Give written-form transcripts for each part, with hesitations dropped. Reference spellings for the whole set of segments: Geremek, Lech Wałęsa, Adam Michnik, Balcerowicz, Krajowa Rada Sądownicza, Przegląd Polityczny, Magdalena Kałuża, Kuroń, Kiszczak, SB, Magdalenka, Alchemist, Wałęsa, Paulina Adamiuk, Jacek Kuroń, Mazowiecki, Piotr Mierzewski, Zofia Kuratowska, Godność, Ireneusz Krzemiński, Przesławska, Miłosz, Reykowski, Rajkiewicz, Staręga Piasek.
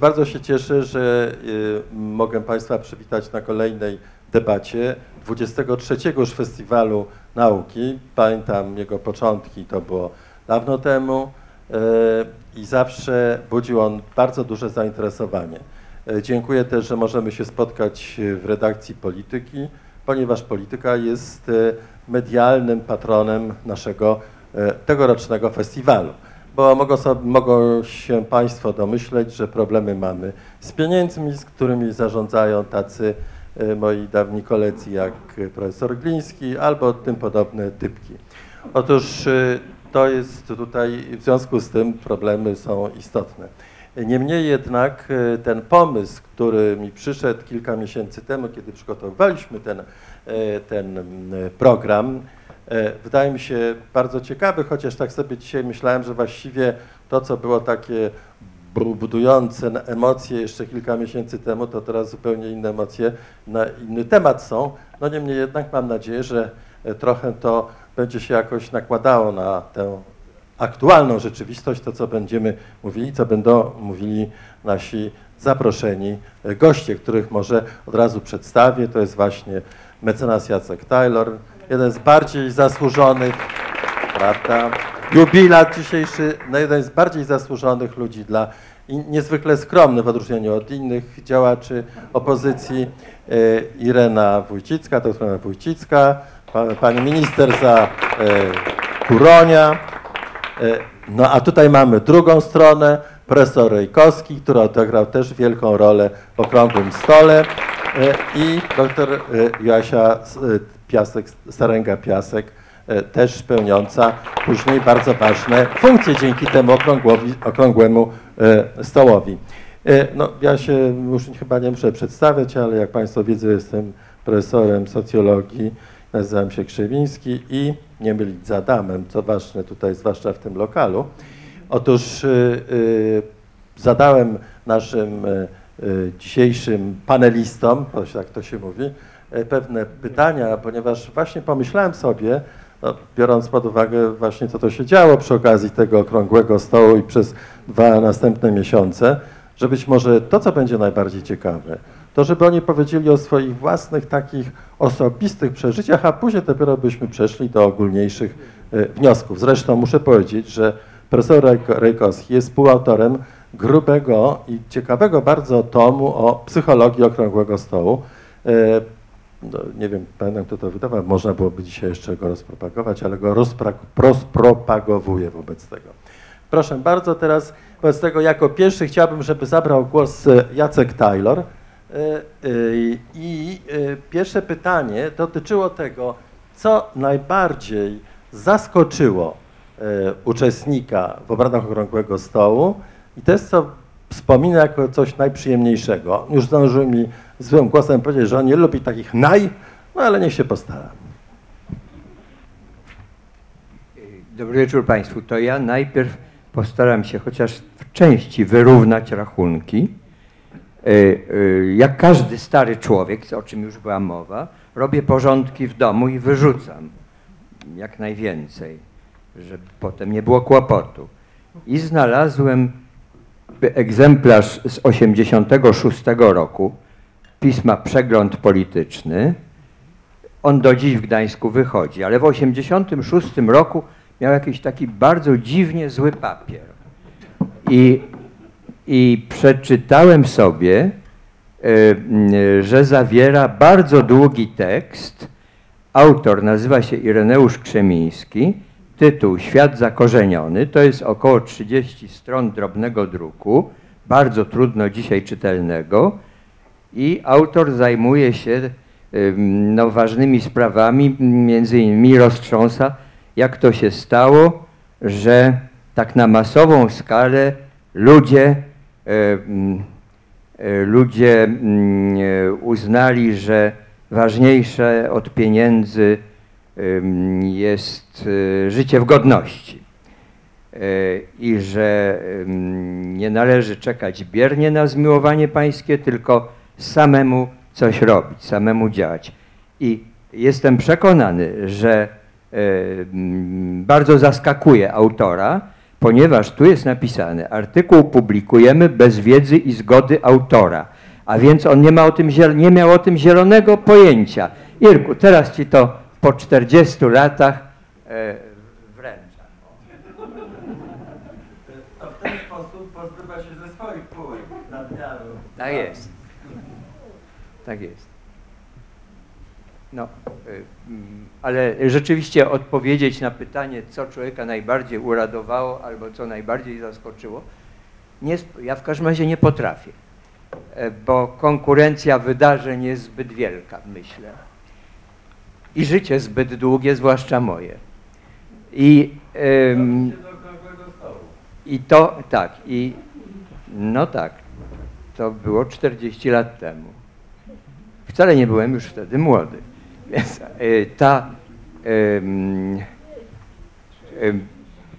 Bardzo się cieszę, że mogę Państwa przywitać na kolejnej debacie 23 już Festiwalu Nauki. Pamiętam jego początki, to było dawno temu i zawsze budził on bardzo duże zainteresowanie. Dziękuję też, że możemy się spotkać w redakcji Polityki, ponieważ Polityka jest medialnym patronem naszego tegorocznego festiwalu. Bo mogą się Państwo domyśleć, że problemy mamy z pieniędzmi, z którymi zarządzają tacy moi dawni koledzy jak profesor Gliński albo tym podobne typki. Otóż to jest tutaj, w związku z tym problemy są istotne. Niemniej jednak ten pomysł, który mi przyszedł kilka miesięcy temu, kiedy przygotowywaliśmy ten program, wydaje mi się bardzo ciekawy, chociaż tak sobie dzisiaj myślałem, że właściwie to, co było takie budujące emocje jeszcze kilka miesięcy temu, to teraz zupełnie inne emocje na inny temat są. No niemniej jednak mam nadzieję, że trochę to będzie się jakoś nakładało na tę aktualną rzeczywistość, to co będziemy mówili, co będą mówili nasi zaproszeni goście, których może od razu przedstawię. To jest właśnie mecenas Jacek Taylor, jeden z bardziej zasłużonych, prawda, jubilat dzisiejszy, no jeden z bardziej zasłużonych ludzi dla, niezwykle skromny w odróżnieniu od innych działaczy opozycji, Irena Wójcicka, to Irena Wójcicka, pani minister za Kuronia, no a tutaj mamy drugą stronę, profesor Reykowski, który odegrał też wielką rolę w okrągłym stole i doktor Jasia Piasek, Staręga Piasek, też pełniąca później bardzo ważne funkcje dzięki temu okrągłemu stołowi. No, ja się już chyba nie muszę przedstawiać, ale jak Państwo wiedzą, jestem profesorem socjologii, nazywam się Krzewiński i nie mylić z Adamem, co ważne tutaj, zwłaszcza w tym lokalu. Otóż zadałem naszym dzisiejszym panelistom, tak to się mówi, pewne pytania, ponieważ właśnie pomyślałem sobie, no, biorąc pod uwagę właśnie co to się działo przy okazji tego okrągłego stołu i przez dwa następne miesiące, że być może to, co będzie najbardziej ciekawe, to żeby oni powiedzieli o swoich własnych takich osobistych przeżyciach, a później dopiero byśmy przeszli do ogólniejszych wniosków. Zresztą muszę powiedzieć, że profesor Reykowski jest współautorem grubego i ciekawego bardzo tomu o psychologii okrągłego stołu. No, nie wiem, pamiętam kto to wydawał, można byłoby dzisiaj jeszcze go rozpropagować, ale go rozpropagowuję wobec tego. Proszę bardzo, teraz wobec tego jako pierwszy chciałbym, żeby zabrał głos Jacek Taylor i pierwsze pytanie dotyczyło tego, co najbardziej zaskoczyło uczestnika w obradach okrągłego stołu i to jest co wspomina jako coś najprzyjemniejszego. Już zdążył mi złym głosem powiedzieć, że on nie lubi takich no ale niech się postara. Dobry wieczór Państwu. To ja najpierw postaram się chociaż w części wyrównać rachunki. Jak każdy stary człowiek, o czym już była mowa, robię porządki w domu i wyrzucam jak najwięcej, żeby potem nie było kłopotu. I znalazłem egzemplarz z 1986 roku pisma Przegląd Polityczny. On do dziś w Gdańsku wychodzi, ale w 1986 roku miał jakiś taki bardzo dziwnie zły papier. I przeczytałem sobie, że zawiera bardzo długi tekst. Autor nazywa się Ireneusz Krzemiński. Tytuł Świat zakorzeniony, to jest około 30 stron drobnego druku, bardzo trudno dzisiaj czytelnego i autor zajmuje się no, ważnymi sprawami, między innymi roztrząsa, jak to się stało, że tak na masową skalę ludzie uznali, że ważniejsze od pieniędzy jest życie w godności i że nie należy czekać biernie na zmiłowanie pańskie, tylko samemu coś robić, samemu działać. I jestem przekonany, że bardzo zaskakuje autora, ponieważ tu jest napisane, artykuł publikujemy bez wiedzy i zgody autora, a więc on nie miał o tym zielonego pojęcia. Irku, teraz ci to po 40 latach wręczam. W ten sposób pozbywa się ze swoich pól nadmiaru. Tak jest. Tak jest. No, ale rzeczywiście odpowiedzieć na pytanie, co człowieka najbardziej uradowało albo co najbardziej zaskoczyło, ja w każdym razie nie potrafię, bo konkurencja wydarzeń jest zbyt wielka, myślę. I życie zbyt długie, zwłaszcza moje. I to, tak, i no tak, to było 40 lat temu. Wcale nie byłem już wtedy młody. Więc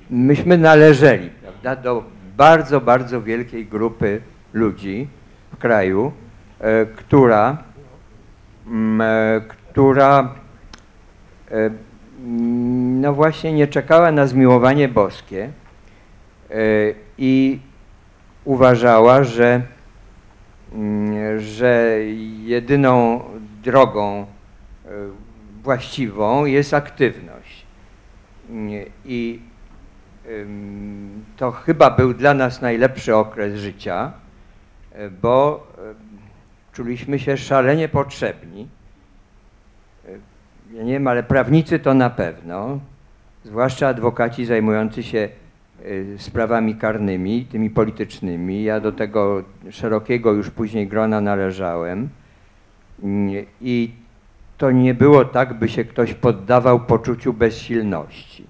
myśmy należeli, prawda, do bardzo, bardzo wielkiej grupy ludzi w kraju, która no właśnie nie czekała na zmiłowanie boskie i uważała, że jedyną drogą właściwą jest aktywność. I to chyba był dla nas najlepszy okres życia, bo czuliśmy się szalenie potrzebni. Ja nie wiem, ale prawnicy to na pewno, zwłaszcza adwokaci zajmujący się sprawami karnymi, tymi politycznymi. Ja do tego szerokiego już później grona należałem i to nie było tak, by się ktoś poddawał poczuciu bezsilności.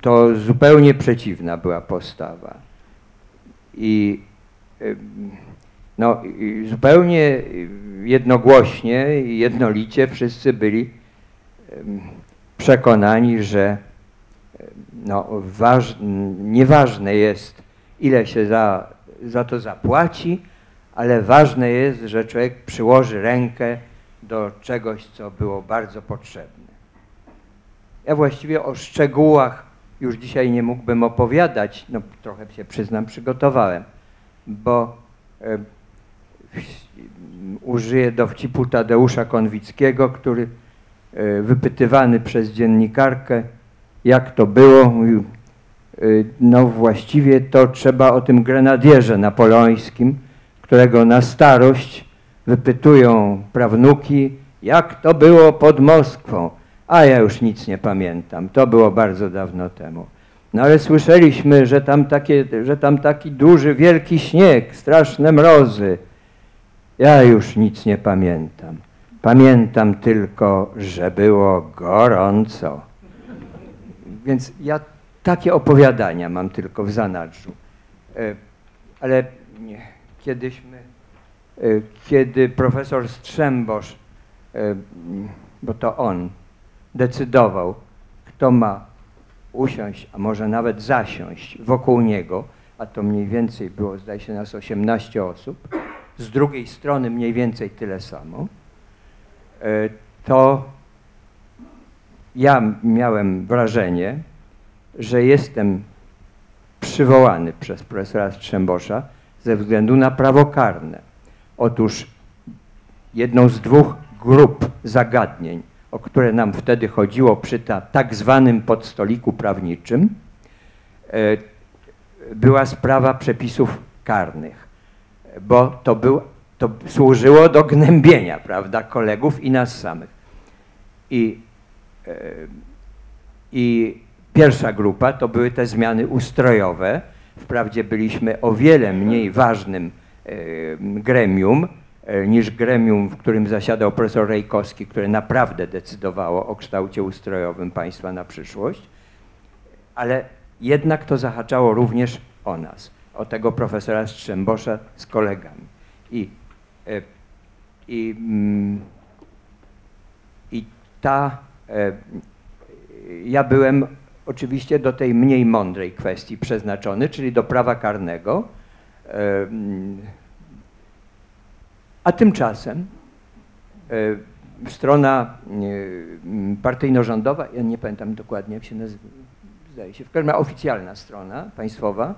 To zupełnie przeciwna była postawa. No, zupełnie jednogłośnie i jednolicie wszyscy byli przekonani, że no, nieważne jest, ile się za to zapłaci, ale ważne jest, że człowiek przyłoży rękę do czegoś, co było bardzo potrzebne. Ja właściwie o szczegółach już dzisiaj nie mógłbym opowiadać, no trochę się przyznam, przygotowałem, bo użyję dowcipu Tadeusza Konwickiego, który wypytywany przez dziennikarkę, jak to było, mówił, no właściwie to trzeba o tym grenadierze napoleońskim, którego na starość wypytują prawnuki, jak to było pod Moskwą, a ja już nic nie pamiętam, to było bardzo dawno temu. No ale słyszeliśmy, że tam taki duży, wielki śnieg, straszne mrozy. Ja już nic nie pamiętam. Pamiętam tylko, że było gorąco. Więc ja takie opowiadania mam tylko w zanadrzu. Ale kiedy profesor Strzembosz, bo to on, decydował, kto ma usiąść, a może nawet zasiąść wokół niego, a to mniej więcej było, zdaje się, nas 18 osób, z drugiej strony mniej więcej tyle samo, to ja miałem wrażenie, że jestem przywołany przez profesora Strzembosza ze względu na prawo karne. Otóż jedną z dwóch grup zagadnień, o które nam wtedy chodziło przy tak zwanym podstoliku prawniczym, była sprawa przepisów karnych, bo to służyło do gnębienia, prawda, kolegów i nas samych. I pierwsza grupa to były te zmiany ustrojowe. Wprawdzie byliśmy o wiele mniej ważnym gremium, niż gremium, w którym zasiadał profesor Reykowski, które naprawdę decydowało o kształcie ustrojowym państwa na przyszłość, ale jednak to zahaczało również o nas, o tego profesora Strzembosza z kolegami. Ja byłem oczywiście do tej mniej mądrej kwestii przeznaczony, czyli do prawa karnego, A tymczasem strona partyjno-rządowa, ja nie pamiętam dokładnie jak się nazywa, zdaje się, w każdym razie oficjalna strona państwowa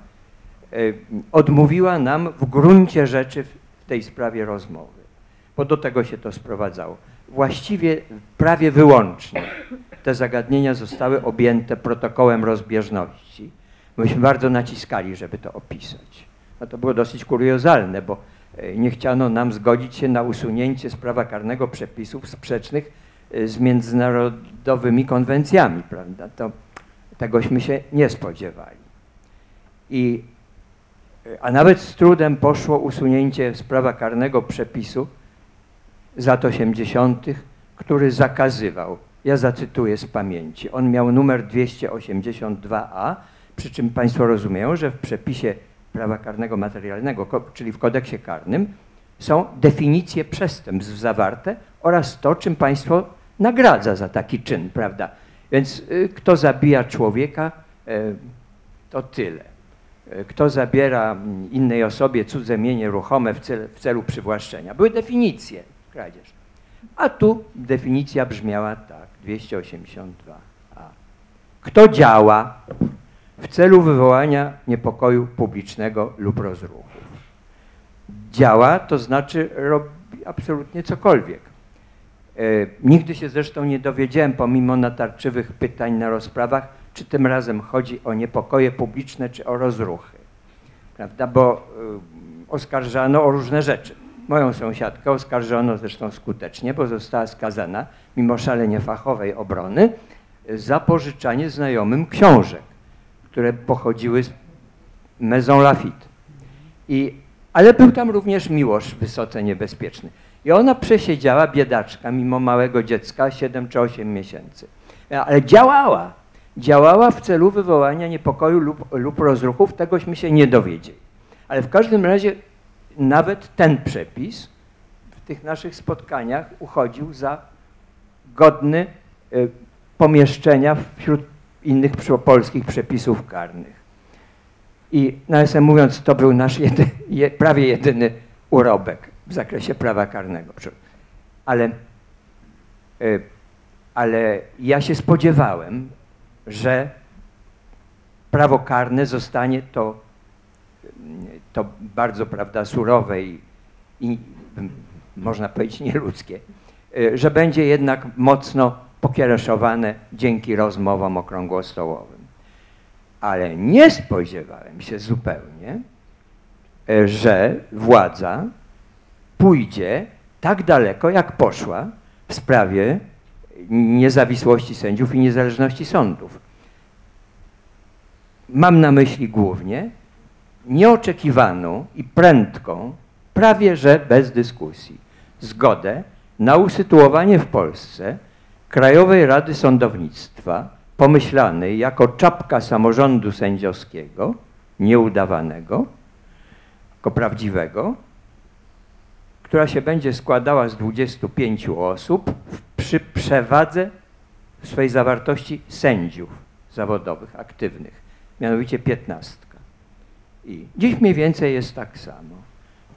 odmówiła nam w gruncie rzeczy w tej sprawie rozmowy, bo do tego się to sprowadzało. Właściwie prawie wyłącznie te zagadnienia zostały objęte protokołem rozbieżności. Myśmy bardzo naciskali, żeby to opisać. No to było dosyć kuriozalne, bo nie chciano nam zgodzić się na usunięcie z prawa karnego przepisów sprzecznych z międzynarodowymi konwencjami, prawda? To tegośmy się nie spodziewali. A nawet z trudem poszło usunięcie z prawa karnego przepisu z lat 80., który zakazywał, ja zacytuję z pamięci, on miał numer 282a, przy czym państwo rozumieją, że w przepisie prawa karnego materialnego, czyli w kodeksie karnym, są definicje przestępstw zawarte oraz to, czym państwo nagradza za taki czyn, prawda? Więc kto zabija człowieka, to tyle. Kto zabiera innej osobie cudze mienie ruchome w celu przywłaszczenia. Były definicje kradzież. A tu definicja brzmiała tak, 282a. Kto działa w celu wywołania niepokoju publicznego lub rozruchu. Działa, to znaczy robi absolutnie cokolwiek. Nigdy się zresztą nie dowiedziałem, pomimo natarczywych pytań na rozprawach, czy tym razem chodzi o niepokoje publiczne, czy o rozruchy. Prawda? Bo oskarżano o różne rzeczy. Moją sąsiadkę oskarżono zresztą skutecznie, bo została skazana, mimo szalenie fachowej obrony, za pożyczanie znajomym książek, które pochodziły z Maison Lafitte. Ale był tam również Miłosz wysoce niebezpieczny. I ona przesiedziała, biedaczka, mimo małego dziecka, 7 czy 8 miesięcy. Ale działała. Działała w celu wywołania niepokoju lub rozruchów. Tegośmy się nie dowiedzieli. Ale w każdym razie nawet ten przepis w tych naszych spotkaniach uchodził za godny pomieszczenia wśród innych polskich przepisów karnych. I nawiasem mówiąc, to był nasz prawie jedyny urobek w zakresie prawa karnego. Ale ja się spodziewałem, że prawo karne zostanie to bardzo, prawda, surowe i można powiedzieć nieludzkie, że będzie jednak mocno pokiereszowane dzięki rozmowom okrągłostołowym. Ale nie spodziewałem się zupełnie, że władza pójdzie tak daleko, jak poszła w sprawie niezawisłości sędziów i niezależności sądów. Mam na myśli głównie nieoczekiwaną i prędką, prawie że bez dyskusji, zgodę na usytuowanie w Polsce Krajowej Rady Sądownictwa, pomyślanej jako czapka samorządu sędziowskiego, nieudawanego, tylko prawdziwego, która się będzie składała z 25 osób przy przewadze w swej zawartości sędziów zawodowych, aktywnych, mianowicie 15. I dziś mniej więcej jest tak samo.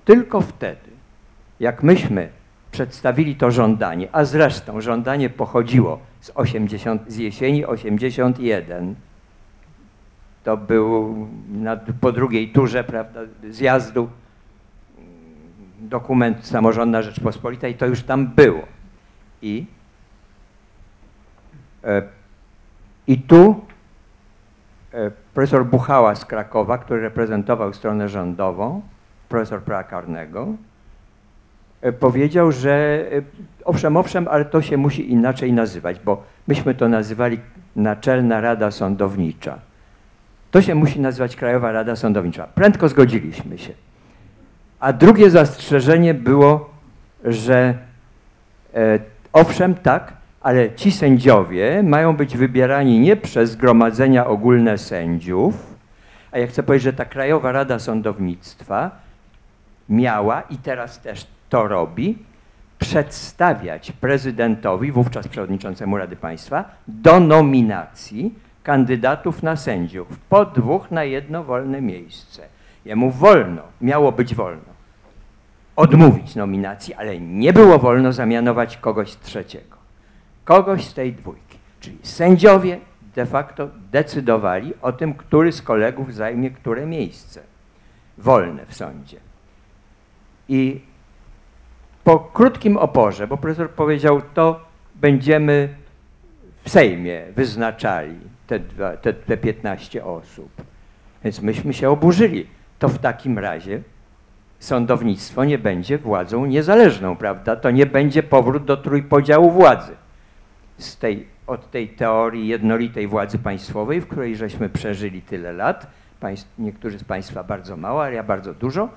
Tylko wtedy, jak myśmy przedstawili to żądanie, a zresztą żądanie pochodziło z jesieni 81. To był po drugiej turze, prawda, zjazdu dokument Samorządna Rzeczpospolita i to już tam było. I tu profesor Buchała z Krakowa, który reprezentował stronę rządową, profesor prawa karnego, powiedział, że owszem, ale to się musi inaczej nazywać, bo myśmy to nazywali Naczelna Rada Sądownicza. To się musi nazywać Krajowa Rada Sądownicza. Prędko zgodziliśmy się. A drugie zastrzeżenie było, że owszem, tak, ale ci sędziowie mają być wybierani nie przez zgromadzenia ogólne sędziów, a ja chcę powiedzieć, że ta Krajowa Rada Sądownictwa miała i teraz też to robi, przedstawiać prezydentowi, wówczas przewodniczącemu Rady Państwa, do nominacji kandydatów na sędziów, po 2 na 1 wolne miejsce. Jemu wolno, miało być wolno. odmówić nominacji, ale nie było wolno zamianować kogoś trzeciego. Kogoś z tej dwójki. Czyli sędziowie de facto decydowali o tym, który z kolegów zajmie które miejsce wolne w sądzie. I po krótkim oporze, bo profesor powiedział, to będziemy w Sejmie wyznaczali te 15 osób. Więc myśmy się oburzyli. To w takim razie sądownictwo nie będzie władzą niezależną, prawda? To nie będzie powrót do trójpodziału władzy. Od tej teorii jednolitej władzy państwowej, w której żeśmy przeżyli tyle lat, niektórzy z Państwa bardzo mało, ale ja bardzo dużo,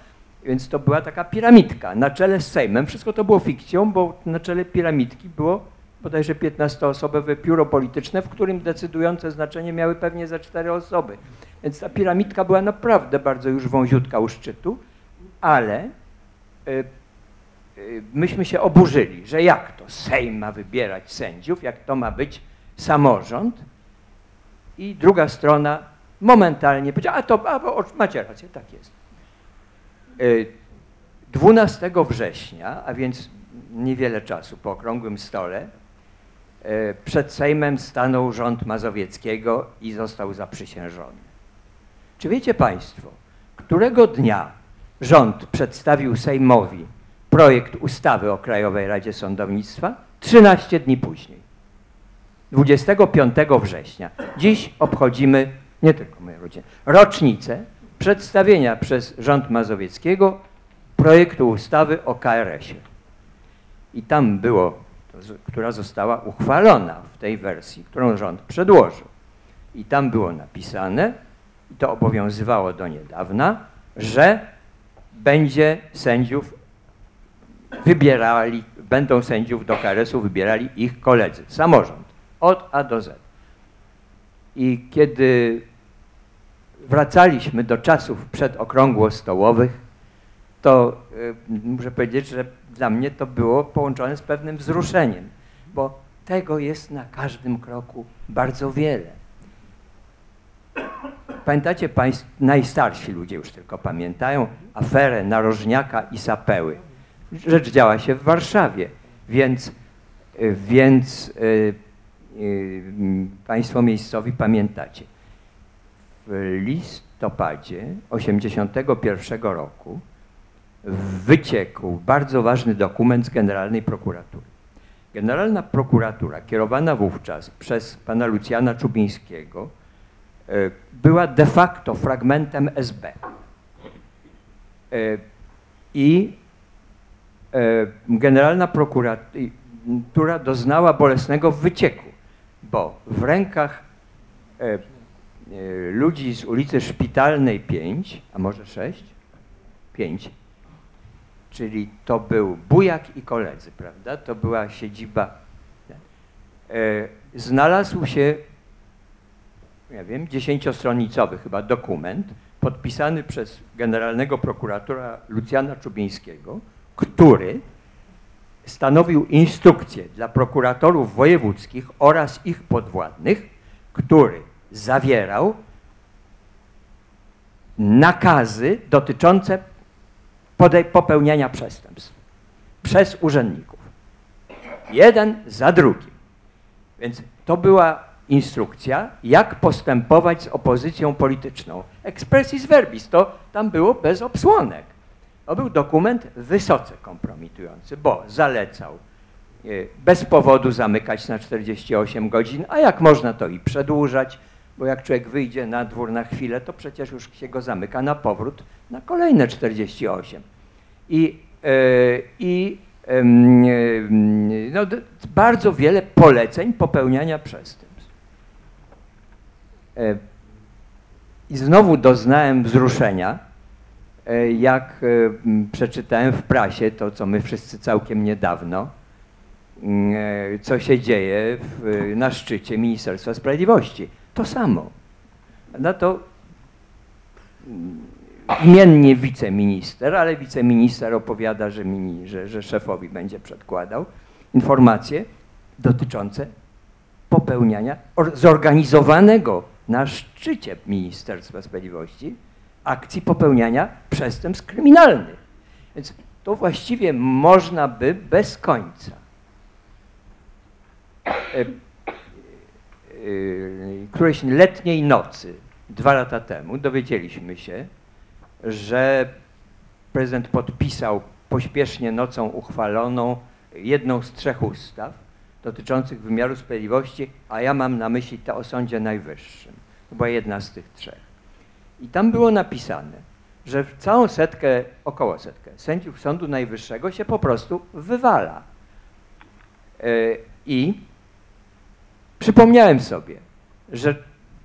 więc to była taka piramidka na czele z Sejmem. Wszystko to było fikcją, bo na czele piramidki było bodajże 15-osobowe biuro polityczne, w którym decydujące znaczenie miały pewnie ze 4 osoby. Więc ta piramidka była naprawdę bardzo już wąziutka u szczytu, ale myśmy się oburzyli, że jak to Sejm ma wybierać sędziów, jak to ma być samorząd. I druga strona momentalnie powiedziała, macie rację, tak jest. 12 września, a więc niewiele czasu po okrągłym stole, przed Sejmem stanął rząd Mazowieckiego i został zaprzysiężony. Czy wiecie Państwo, którego dnia rząd przedstawił Sejmowi projekt ustawy o Krajowej Radzie Sądownictwa? 13 dni później, 25 września. Dziś obchodzimy, nie tylko moja rodzina, rocznicę przedstawienia przez rząd Mazowieckiego projektu ustawy o KRS-ie. I tam było, która została uchwalona w tej wersji, którą rząd przedłożył. I tam było napisane, i to obowiązywało do niedawna, że będzie sędziów wybierali, będą sędziów do KRS-u wybierali ich koledzy, samorząd, od A do Z. I kiedy wracaliśmy do czasów przedokrągłostołowych, to muszę powiedzieć, że dla mnie to było połączone z pewnym wzruszeniem, bo tego jest na każdym kroku bardzo wiele. Pamiętacie Państwo, najstarsi ludzie już tylko pamiętają aferę Narożniaka i Sapeły. Rzecz działa się w Warszawie, więc Państwo miejscowi pamiętacie. W listopadzie 1981 roku wyciekł bardzo ważny dokument z Generalnej Prokuratury. Generalna Prokuratura, kierowana wówczas przez pana Lucjana Czubińskiego, była de facto fragmentem SB. I Generalna Prokuratura doznała bolesnego wycieku, bo w rękach ludzi z ulicy Szpitalnej 5, a może 6? 5, czyli to był Bujak i koledzy, prawda? To była siedziba. Znalazł się, ja wiem, 10-stronicowy chyba dokument podpisany przez generalnego prokuratora Lucjana Czubińskiego, który stanowił instrukcję dla prokuratorów wojewódzkich oraz ich podwładnych, który zawierał nakazy dotyczące popełniania przestępstw przez urzędników. Jeden za drugim. Więc to była instrukcja, jak postępować z opozycją polityczną. Expressis verbis, to tam było bez obsłonek. To był dokument wysoce kompromitujący, bo zalecał bez powodu zamykać na 48 godzin, a jak można to i przedłużać, bo jak człowiek wyjdzie na dwór na chwilę, to przecież już się go zamyka na powrót na kolejne 48. No, bardzo wiele poleceń popełniania przestępstw. I znowu doznałem wzruszenia, jak przeczytałem w prasie to, co my wszyscy całkiem niedawno, co się dzieje na szczycie Ministerstwa Sprawiedliwości. To samo. No to imiennie wiceminister, ale wiceminister opowiada, że szefowi będzie przedkładał informacje dotyczące popełniania zorganizowanego na szczycie Ministerstwa Sprawiedliwości akcji popełniania przestępstw kryminalnych. Więc to właściwie można by bez końca. Którejś letniej nocy, 2 lata temu, dowiedzieliśmy się, że prezydent podpisał pośpiesznie nocą uchwaloną jedną z 3 ustaw dotyczących wymiaru sprawiedliwości, a ja mam na myśli tę o Sądzie Najwyższym. To była jedna z tych 3. I tam było napisane, że całą setkę, około setkę sędziów Sądu Najwyższego się po prostu wywala. I przypomniałem sobie, że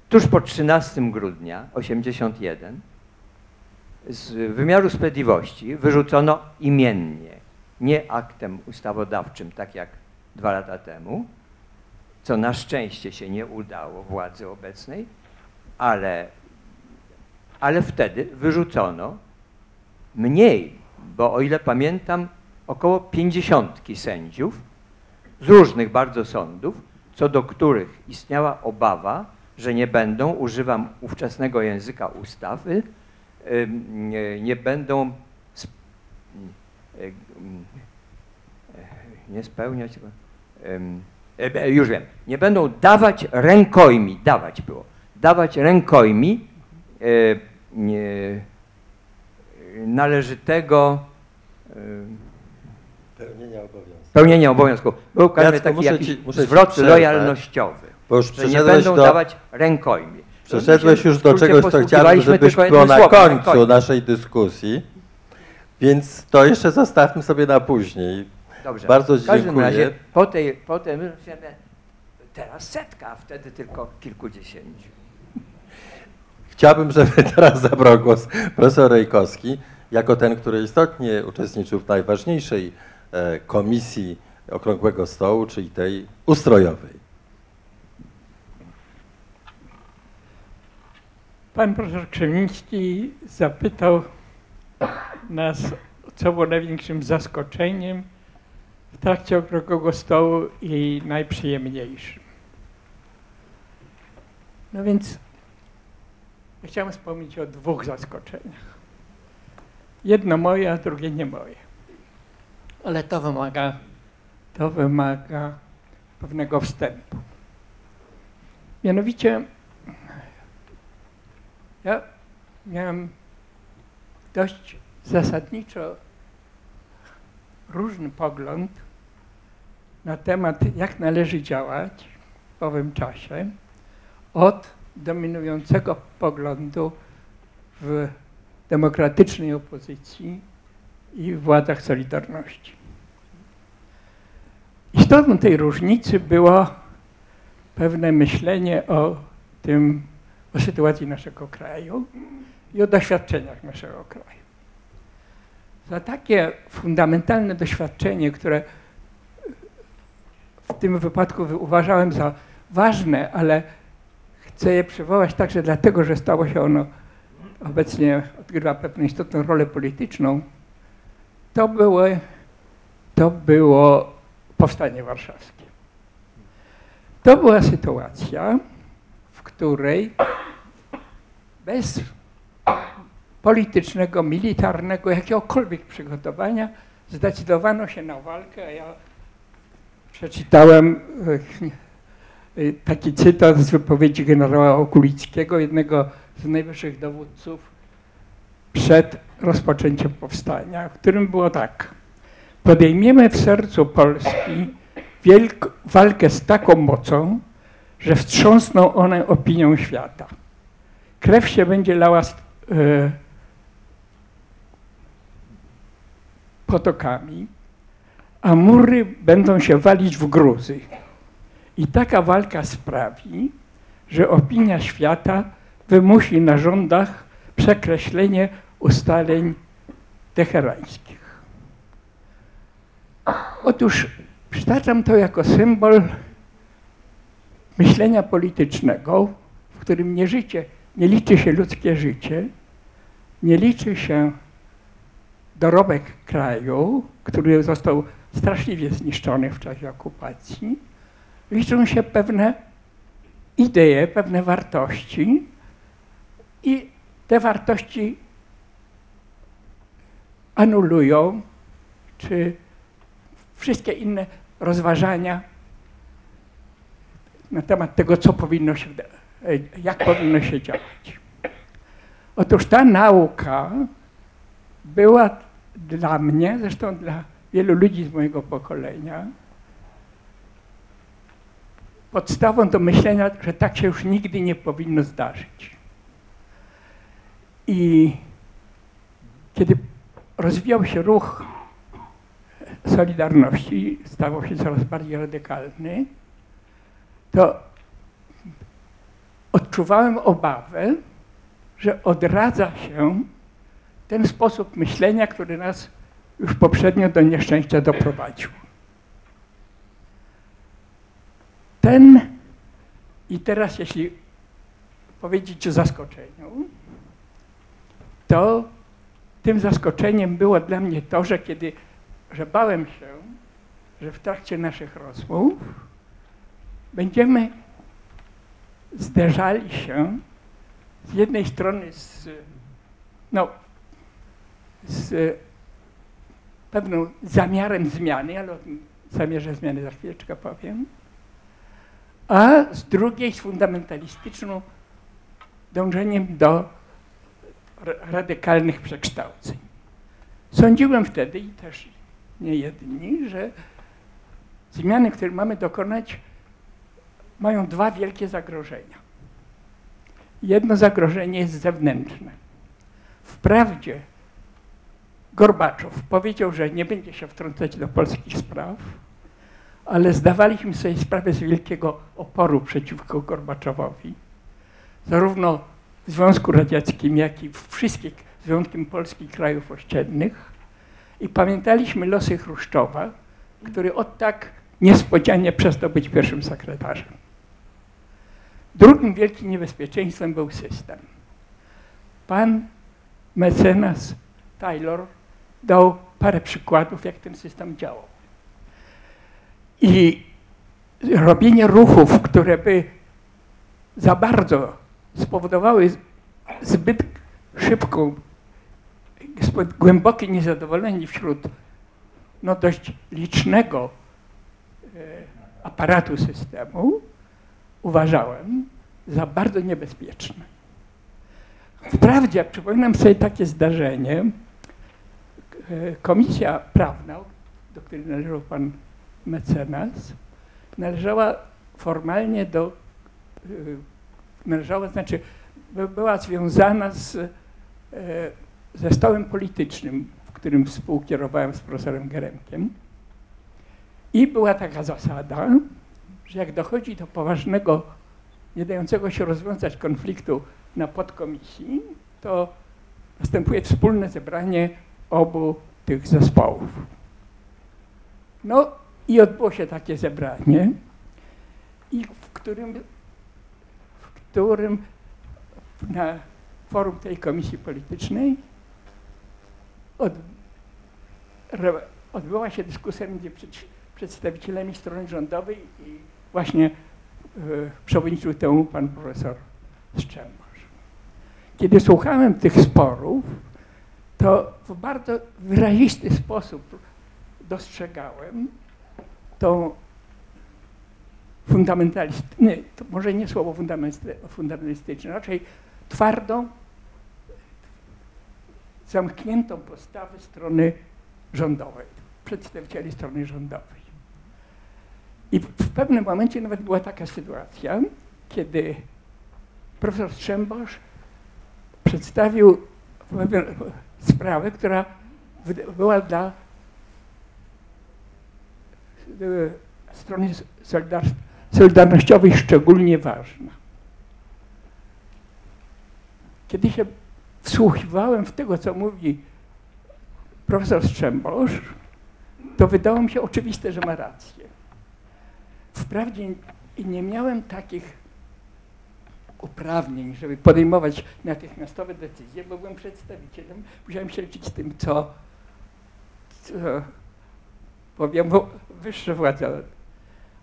tuż po 13 grudnia 81 z wymiaru sprawiedliwości wyrzucono imiennie, nie aktem ustawodawczym, tak jak 2 lata temu, co na szczęście się nie udało władzy obecnej, ale wtedy wyrzucono mniej, bo o ile pamiętam, około 50 sędziów z różnych bardzo sądów, co do których istniała obawa, że nie będą, używam ówczesnego języka ustawy, nie będą nie spełniać, już wiem, nie będą dawać rękojmi, dawać rękojmi należytego pełnienia obowiązków. Był karny taki jakiś zwrot lojalnościowy, bo już że nie będą dawać rękojmi. Przeszedłeś już do czegoś, co chciałem, żebyś było na końcu naszej dyskusji, więc to jeszcze zostawmy sobie na później. Dobrze. Bardzo dziękuję. W każdym razie po tym teraz setka, a wtedy tylko kilkudziesięciu. Chciałbym, żeby teraz zabrał głos profesor Reykowski, jako ten, który istotnie uczestniczył w najważniejszej Komisji Okrągłego Stołu, czyli tej ustrojowej. Pan profesor Krzemiński zapytał nas, co było największym zaskoczeniem w trakcie Okrągłego Stołu i najprzyjemniejszym. No więc chciałem wspomnieć o 2 zaskoczeniach. Jedno moje, a drugie nie moje. Ale to wymaga pewnego wstępu. Mianowicie ja miałem dość zasadniczo różny pogląd na temat, jak należy działać w owym czasie, od dominującego poglądu w demokratycznej opozycji i w władzach Solidarności. Istotą tej różnicy było pewne myślenie o sytuacji naszego kraju i o doświadczeniach naszego kraju. Za takie fundamentalne doświadczenie, które w tym wypadku uważałem za ważne, ale chcę je przywołać także dlatego, że stało się ono obecnie, odgrywa pewną istotną rolę polityczną, to było Powstanie Warszawskie. To była sytuacja, w której bez politycznego, militarnego, jakiegokolwiek przygotowania zdecydowano się na walkę. Ja przeczytałem taki cytat z wypowiedzi generała Okulickiego, jednego z najwyższych dowódców przed rozpoczęciem powstania, w którym było tak. Podejmiemy w sercu Polski walkę z taką mocą, że wstrząsną one opinią świata. Krew się będzie lała potokami, a mury będą się walić w gruzy. I taka walka sprawi, że opinia świata wymusi na rządach przekreślenie ustaleń teherańskich. Otóż przytaczam to jako symbol myślenia politycznego, w którym nie liczy się ludzkie życie, nie liczy się dorobek kraju, który został straszliwie zniszczony w czasie okupacji, liczą się pewne idee, pewne wartości i te wartości anulują czy wszystkie inne rozważania na temat tego, co powinno się, jak powinno się działać. Otóż ta nauka była dla mnie, zresztą dla wielu ludzi z mojego pokolenia, podstawą do myślenia, że tak się już nigdy nie powinno zdarzyć. I kiedy rozwijał się ruch Solidarności, stawał się coraz bardziej radykalny, to odczuwałem obawę, że odradza się ten sposób myślenia, który nas już poprzednio do nieszczęścia doprowadził. I teraz jeśli powiedzieć o zaskoczeniu, to tym zaskoczeniem było dla mnie to, że bałem się, że w trakcie naszych rozmów będziemy zderzali się z jednej strony z pewnym zamiarem zmiany, ale o tym zamierze zmiany za chwileczkę powiem, a z drugiej z fundamentalistyczną dążeniem do radykalnych przekształceń. Sądziłem wtedy i też niejedni, że zmiany, których mamy dokonać, mają dwa wielkie zagrożenia. Jedno zagrożenie jest zewnętrzne. Wprawdzie Gorbaczow powiedział, że nie będzie się wtrącać do polskich spraw, ale zdawaliśmy sobie sprawę z wielkiego oporu przeciwko Gorbaczowowi, zarówno w Związku Radzieckim, jak i w wszystkich związkach polskich krajów ościennych. I pamiętaliśmy losy Chruszczowa, który od tak niespodzianie przestał być pierwszym sekretarzem. Drugim wielkim niebezpieczeństwem był system. Pan mecenas Taylor dał parę przykładów, jak ten system działał. I robienie ruchów, które by za bardzo spowodowały zbyt szybką, zbyt głębokie niezadowolenie wśród dość licznego aparatu systemu, uważałem za bardzo niebezpieczne. Wprawdzie, przypominam sobie takie zdarzenie, komisja prawna, do której należał pan mecenas, była związana ze stołem politycznym, w którym współkierowałem z profesorem Geremkiem. I była taka zasada, że jak dochodzi do poważnego, nie dającego się rozwiązać konfliktu na podkomisji, to następuje wspólne zebranie obu tych zespołów. I odbyło się takie zebranie, w którym na forum tej komisji politycznej odbyła się dyskusja między przedstawicielami strony rządowej i właśnie przewodniczył temu pan profesor Strzembosz. Kiedy słuchałem tych sporów, to w bardzo wyrazisty sposób dostrzegałem tą fundamentalistyczną, raczej twardą, zamkniętą postawę strony rządowej, przedstawicieli strony rządowej. I w pewnym momencie nawet była taka sytuacja, kiedy profesor Strzembosz przedstawił sprawę, która była dla strony Solidarnościowej szczególnie ważna. Kiedy się wsłuchiwałem w tego, co mówi profesor Strzembosz, to wydało mi się oczywiste, że ma rację. Wprawdzie nie miałem takich uprawnień, żeby podejmować natychmiastowe decyzje, bo byłem przedstawicielem, musiałem się liczyć z tym, co powiem, wyższe władze.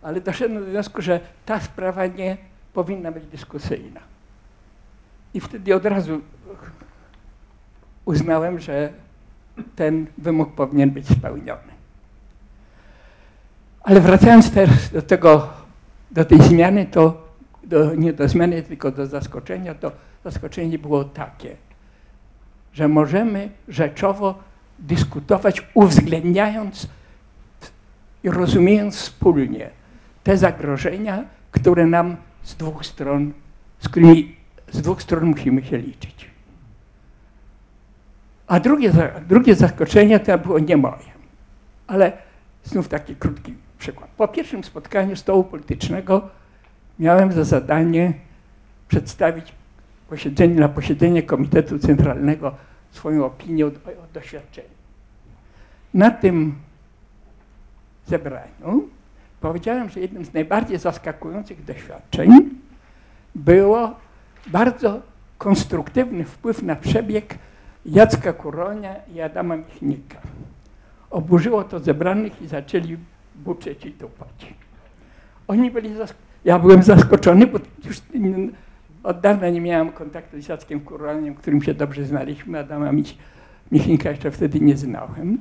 Ale doszedłem do wniosku, że ta sprawa nie powinna być dyskusyjna. I wtedy od razu uznałem, że ten wymóg powinien być spełniony. Ale wracając teraz do tego, do tej zmiany, to nie do zmiany, tylko do zaskoczenia, to zaskoczenie było takie, że możemy rzeczowo dyskutować, uwzględniając i rozumiejąc wspólnie te zagrożenia, które nam z którymi z dwóch stron musimy się liczyć. A drugie zaskoczenie to było nie moje, ale znów taki krótki przykład. Po pierwszym spotkaniu stołu politycznego miałem za zadanie przedstawić na posiedzenie Komitetu Centralnego swoją opinię o doświadczeniu. Na tym zebraniu powiedziałem, że jednym z najbardziej zaskakujących doświadczeń było bardzo konstruktywny wpływ na przebieg Jacka Kuronia i Adama Michnika. Oburzyło to zebranych i zaczęli buczeć i tupać. Oni byli ja byłem zaskoczony, bo już od dawna nie miałem kontaktu z Jackiem Kuroniem, którym się dobrze znaliśmy, Adama Michnika jeszcze wtedy nie znałem,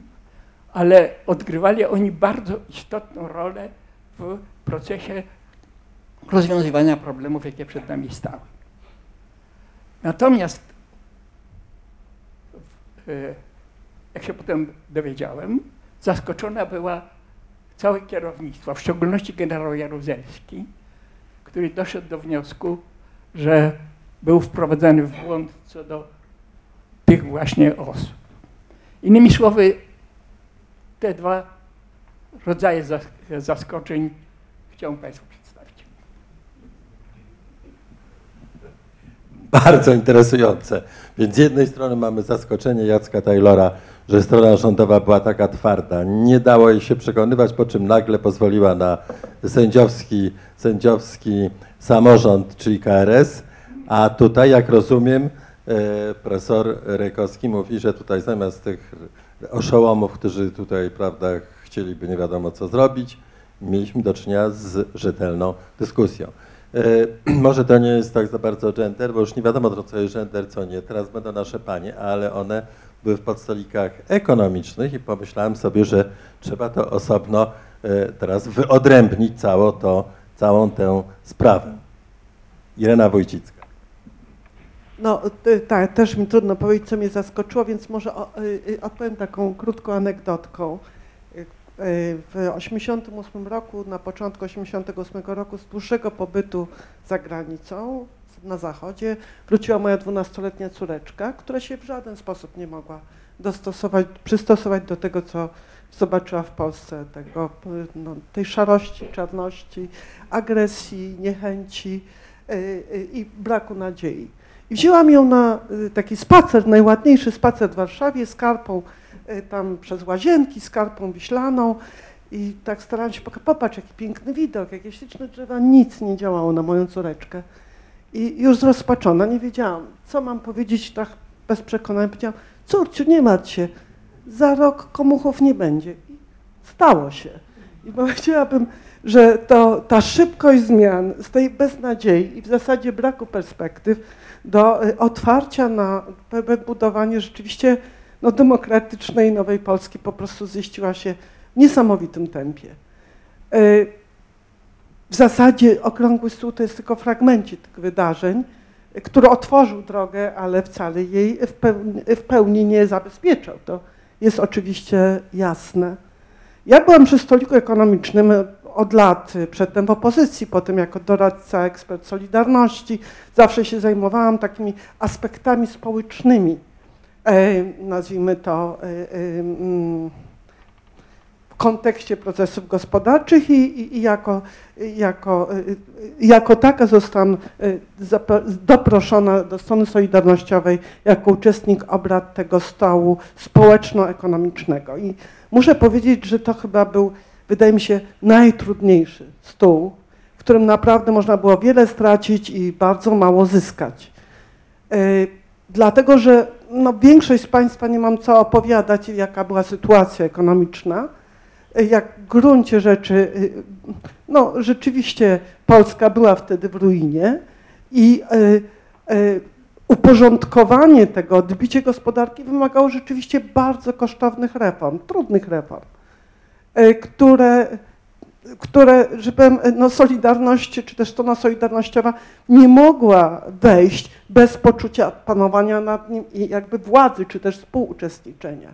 ale odgrywali oni bardzo istotną rolę w procesie rozwiązywania problemów, jakie przed nami stały. Natomiast, jak się potem dowiedziałem, zaskoczona była całe kierownictwo, w szczególności generał Jaruzelski, który doszedł do wniosku, że był wprowadzany w błąd co do tych właśnie osób. Innymi słowy, te dwa rodzaje zaskoczeń chciałbym Państwu przedstawić. Bardzo interesujące. Więc z jednej strony mamy zaskoczenie Jacka Taylora, że strona rządowa była taka twarda. Nie dało jej się przekonywać, po czym nagle pozwoliła na sędziowski samorząd, czyli KRS, a tutaj, jak rozumiem, profesor Reykowski mówi, że tutaj zamiast tych oszołomów, którzy tutaj, prawda, chcieliby nie wiadomo co zrobić, mieliśmy do czynienia z rzetelną dyskusją. Może to nie jest tak za bardzo gender, bo już nie wiadomo, co jest gender, co nie. Teraz będą nasze panie, ale one były w podstolikach ekonomicznych i pomyślałem sobie, że trzeba to osobno teraz wyodrębnić całą tę sprawę. Irena Wójcicka. No tak, też mi trudno powiedzieć, co mnie zaskoczyło, więc może odpowiem taką krótką anegdotką. W 1988 roku, na początku 1988 roku, z dłuższego pobytu za granicą, na zachodzie, wróciła moja 12-letnia córeczka, która się w żaden sposób nie mogła przystosować do tego, co zobaczyła w Polsce, tej szarości, czarności, agresji, niechęci i braku nadziei. I wzięłam ją na taki spacer, najładniejszy spacer w Warszawie, z karpą tam przez Łazienki, z karpą wiślaną i tak starałam się pokazać, popatrz jaki piękny widok, jakie śliczne drzewa, nic nie działało na moją córeczkę. I już zrozpaczona, nie wiedziałam, co mam powiedzieć, tak bez przekonania powiedziałam, córciu, nie martw się, za rok komuchów nie będzie. I stało się. I powiedziałabym, że ta szybkość zmian z tej beznadziei i w zasadzie braku perspektyw do otwarcia na budowanie rzeczywiście demokratycznej nowej Polski po prostu ziściła się w niesamowitym tempie. W zasadzie Okrągły Stół to jest tylko fragmencik tych wydarzeń, który otworzył drogę, ale wcale jej w pełni nie zabezpieczał. To jest oczywiście jasne. Ja byłam przy stoliku ekonomicznym od lat, przedtem w opozycji, potem jako doradca, ekspert Solidarności. Zawsze się zajmowałam takimi aspektami społecznymi, nazwijmy to, w kontekście procesów gospodarczych i jako taka zostałam doproszona do strony solidarnościowej jako uczestnik obrad tego stołu społeczno-ekonomicznego. I muszę powiedzieć, że to chyba był, wydaje mi się, najtrudniejszy stół, w którym naprawdę można było wiele stracić i bardzo mało zyskać. Dlatego, że większość z Państwa nie mam co opowiadać, jaka była sytuacja ekonomiczna, jak w gruncie rzeczy, rzeczywiście Polska była wtedy w ruinie i uporządkowanie tego, odbicie gospodarki wymagało rzeczywiście bardzo kosztownych reform, trudnych reform, które że powiem, no Solidarność, czy też strona solidarnościowa nie mogła wejść bez poczucia panowania nad nim i jakby władzy, czy też współuczestniczenia.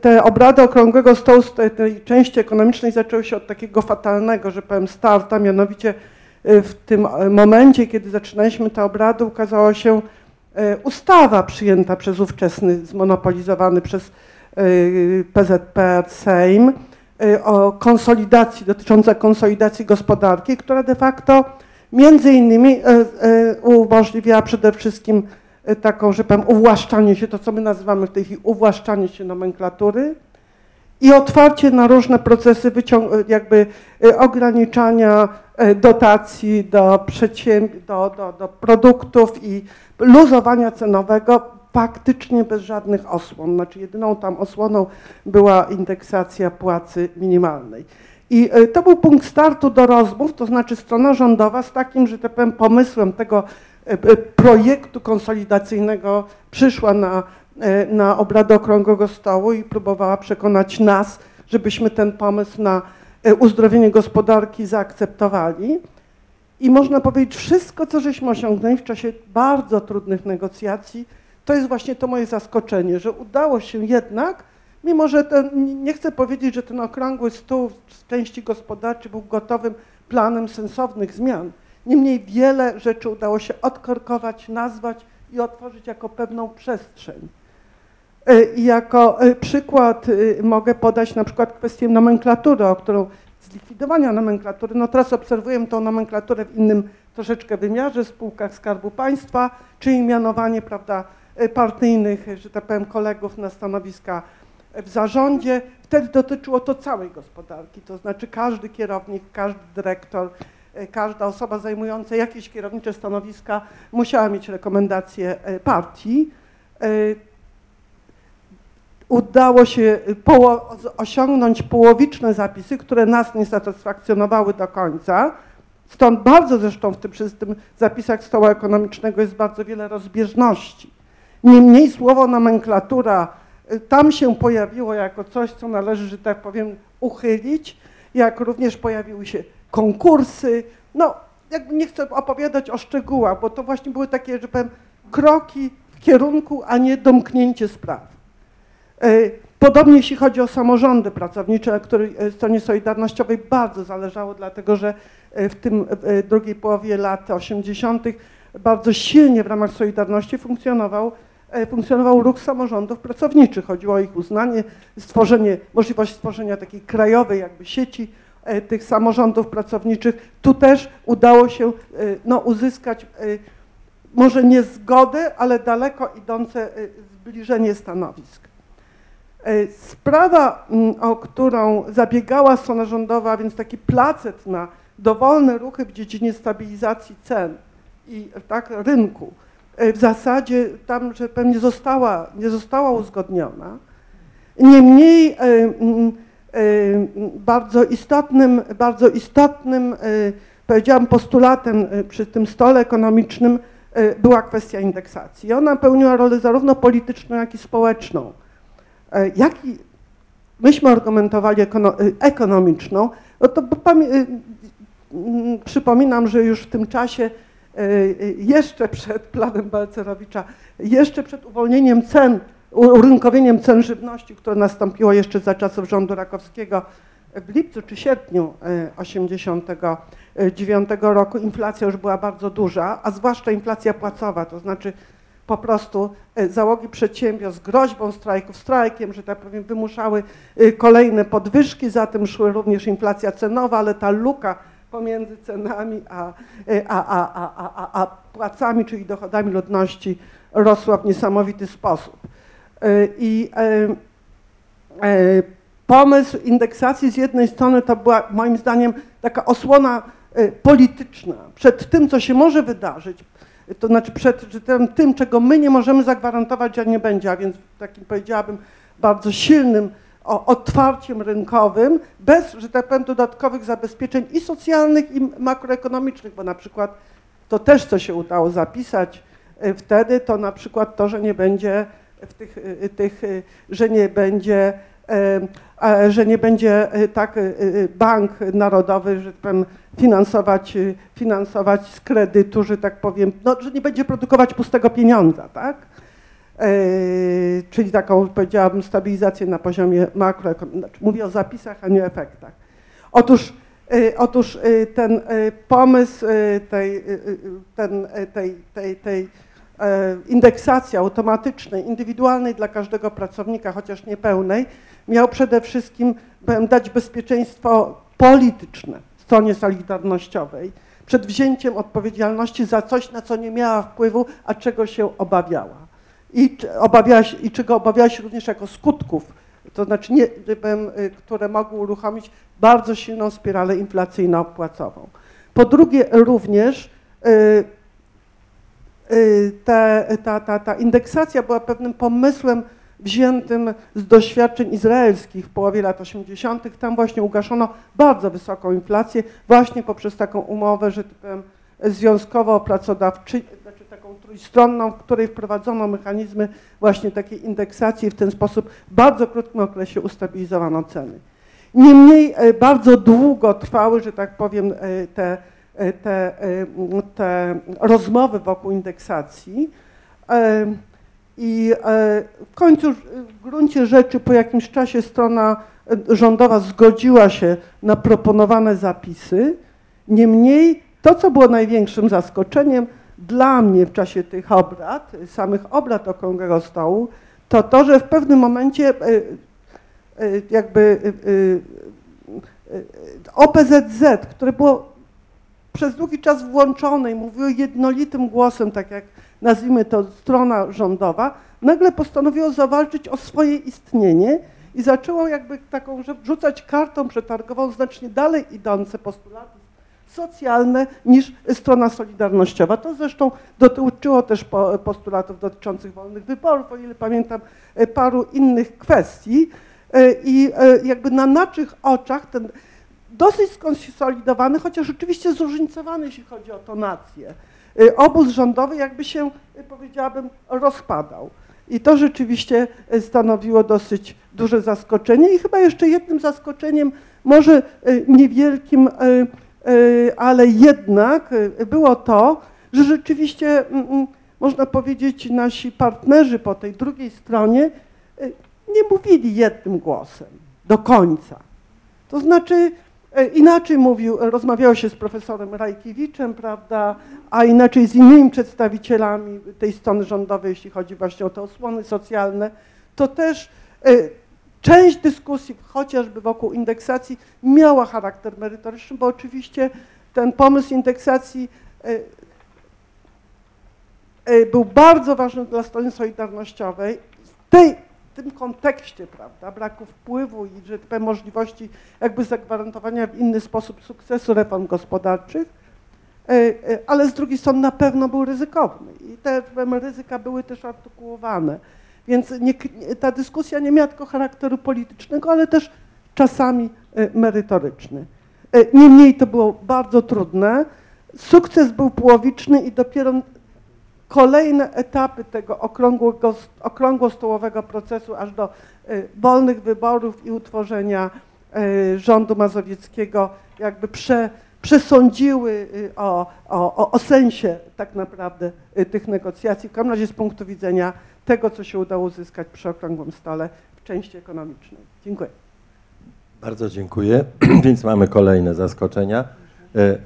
Te obrady Okrągłego Stołu z tej części ekonomicznej zaczęły się od takiego fatalnego, że powiem, starta, mianowicie w tym momencie, kiedy zaczynaliśmy te obrady, ukazała się ustawa przyjęta przez ówczesny, zmonopolizowany przez PZPR Sejm o konsolidacji, dotycząca konsolidacji gospodarki, która de facto między innymi umożliwiała przede wszystkim taką, że powiem, uwłaszczanie się, to co my nazywamy w tej chwili uwłaszczanie się nomenklatury i otwarcie na różne procesy jakby ograniczania dotacji do produktów i luzowania cenowego faktycznie bez żadnych osłon. Znaczy jedyną tam osłoną była indeksacja płacy minimalnej. I to był punkt startu do rozmów, to znaczy strona rządowa z takim, że tak powiem, pomysłem tego projektu konsolidacyjnego przyszła na obrady Okrągłego Stołu i próbowała przekonać nas, żebyśmy ten pomysł na uzdrowienie gospodarki zaakceptowali. I można powiedzieć, wszystko, co żeśmy osiągnęli w czasie bardzo trudnych negocjacji, to jest właśnie to moje zaskoczenie, że udało się jednak, mimo że nie chcę powiedzieć, że ten Okrągły Stół w części gospodarczej był gotowym planem sensownych zmian, niemniej wiele rzeczy udało się odkorkować, nazwać i otworzyć jako pewną przestrzeń. I jako przykład mogę podać na przykład kwestię nomenklatury, o którą zlikwidowania nomenklatury. No teraz obserwujemy tą nomenklaturę w innym troszeczkę wymiarze, w spółkach Skarbu Państwa, czyli mianowanie, prawda, partyjnych, że tak powiem, kolegów na stanowiska w zarządzie. Wtedy dotyczyło to całej gospodarki, to znaczy każdy kierownik, każdy dyrektor, każda osoba zajmująca jakieś kierownicze stanowiska musiała mieć rekomendacje partii. Udało się osiągnąć połowiczne zapisy, które nas nie satysfakcjonowały do końca. Stąd bardzo zresztą przy tym zapisach stołu ekonomicznego jest bardzo wiele rozbieżności. Niemniej słowo nomenklatura tam się pojawiło jako coś, co należy, że tak powiem, uchylić, jak również pojawiły się konkursy. No, jakby nie chcę opowiadać o szczegółach, bo to właśnie były takie, że powiem, kroki w kierunku, a nie domknięcie spraw. Podobnie jeśli chodzi o samorządy pracownicze, na której stronie Solidarnościowej bardzo zależało, dlatego że w tym drugiej połowie lat 80. bardzo silnie w ramach Solidarności funkcjonował ruch samorządów pracowniczych. Chodziło o ich uznanie, stworzenie, możliwość stworzenia takiej krajowej jakby sieci tych samorządów pracowniczych. Tu też udało się no, uzyskać może nie zgodę, ale daleko idące zbliżenie stanowisk. Sprawa, o którą zabiegała strona rządowa, a więc taki placet na dowolne ruchy w dziedzinie stabilizacji cen i tak, rynku, w zasadzie tam, że pewnie nie została uzgodniona. Niemniej bardzo istotnym, powiedziałam, postulatem przy tym stole ekonomicznym była kwestia indeksacji. I ona pełniła rolę zarówno polityczną, jak i społeczną. Myśmy argumentowali ekonomiczną, no to przypominam, że już w tym czasie, jeszcze przed planem Balcerowicza, jeszcze przed uwolnieniem cen, urynkowieniem cen żywności, które nastąpiło jeszcze za czasów rządu Rakowskiego w lipcu czy sierpniu 1989 roku, inflacja już była bardzo duża, a zwłaszcza inflacja płacowa, to znaczy po prostu załogi przedsiębiorstw groźbą strajków, strajkiem, że tak powiem, wymuszały kolejne podwyżki, za tym szły również inflacja cenowa, ale ta luka pomiędzy cenami a płacami, czyli dochodami ludności, rosła w niesamowity sposób. I pomysł indeksacji z jednej strony to była moim zdaniem taka osłona polityczna przed tym, co się może wydarzyć, to znaczy przed tym, czego my nie możemy zagwarantować, że nie będzie, a więc takim, powiedziałabym, bardzo silnym otwarciem rynkowym, bez, że tak powiem, dodatkowych zabezpieczeń i socjalnych, i makroekonomicznych, bo na przykład to też co się udało zapisać wtedy, to na przykład to, że nie będzie tak bank narodowy, że tak powiem, finansować z kredytu, że tak powiem, no, że nie będzie produkować pustego pieniądza, tak? Czyli taką, powiedziałabym, stabilizację na poziomie makroekonomicznym. Mówię o zapisach, a nie o efektach. Otóż ten pomysł tej indeksacji automatycznej, indywidualnej dla każdego pracownika, chociaż niepełnej, miał przede wszystkim dać bezpieczeństwo polityczne stronie solidarnościowej przed wzięciem odpowiedzialności za coś, na co nie miała wpływu, a czego się obawiała. I czego obawiała się również jako skutków, to znaczy, które mogły uruchomić bardzo silną spiralę inflacyjno-płacową. Po drugie, również ta indeksacja była pewnym pomysłem wziętym z doświadczeń izraelskich w połowie lat 80. Tam właśnie ugaszono bardzo wysoką inflację właśnie poprzez taką umowę, że powiem, związkowo-pracodawczynią, znaczy taką trójstronną, w której wprowadzono mechanizmy właśnie takiej indeksacji i w ten sposób w bardzo krótkim okresie ustabilizowano ceny. Niemniej bardzo długo trwały, że tak powiem, te rozmowy wokół indeksacji i w końcu w gruncie rzeczy po jakimś czasie strona rządowa zgodziła się na proponowane zapisy. Niemniej to, co było największym zaskoczeniem dla mnie w czasie tych obrad, samych obrad Okrągłego Stołu, to to, że w pewnym momencie jakby OPZZ, które było przez długi czas włączone i mówiło jednolitym głosem, tak jak nazwijmy to strona rządowa, nagle postanowiło zawalczyć o swoje istnienie i zaczęło jakby taką rzucać kartą przetargową znacznie dalej idące postulaty socjalne niż strona solidarnościowa. To zresztą dotyczyło też postulatów dotyczących wolnych wyborów, o ile pamiętam, paru innych kwestii. I jakby na naszych oczach ten dosyć skonsolidowany, chociaż oczywiście zróżnicowany, jeśli chodzi o tonację, obóz rządowy jakby się, powiedziałabym, rozpadał. I to rzeczywiście stanowiło dosyć duże zaskoczenie i chyba jeszcze jednym zaskoczeniem, może niewielkim, ale jednak było to, że rzeczywiście, można powiedzieć, nasi partnerzy po tej drugiej stronie nie mówili jednym głosem do końca. To znaczy inaczej rozmawiało się z profesorem Rajkiewiczem, prawda, a inaczej z innymi przedstawicielami tej strony rządowej, jeśli chodzi właśnie o te osłony socjalne, to też część dyskusji, chociażby wokół indeksacji, miała charakter merytoryczny, bo oczywiście ten pomysł indeksacji był bardzo ważny dla strony solidarnościowej. W tym kontekście, prawda, braku wpływu i że te możliwości jakby zagwarantowania w inny sposób sukcesu reform gospodarczych, ale z drugiej strony na pewno był ryzykowny i te ryzyka były też artykułowane, więc ta dyskusja nie miała tylko charakteru politycznego, ale też czasami merytoryczny. Niemniej to było bardzo trudne, sukces był połowiczny i dopiero kolejne etapy tego okrągłostołowego procesu aż do wolnych wyborów i utworzenia rządu mazowieckiego jakby przesądziły o sensie tak naprawdę tych negocjacji, w każdym razie z punktu widzenia tego, co się udało uzyskać przy Okrągłym Stole w części ekonomicznej. Dziękuję. Bardzo dziękuję. Więc mamy kolejne zaskoczenia.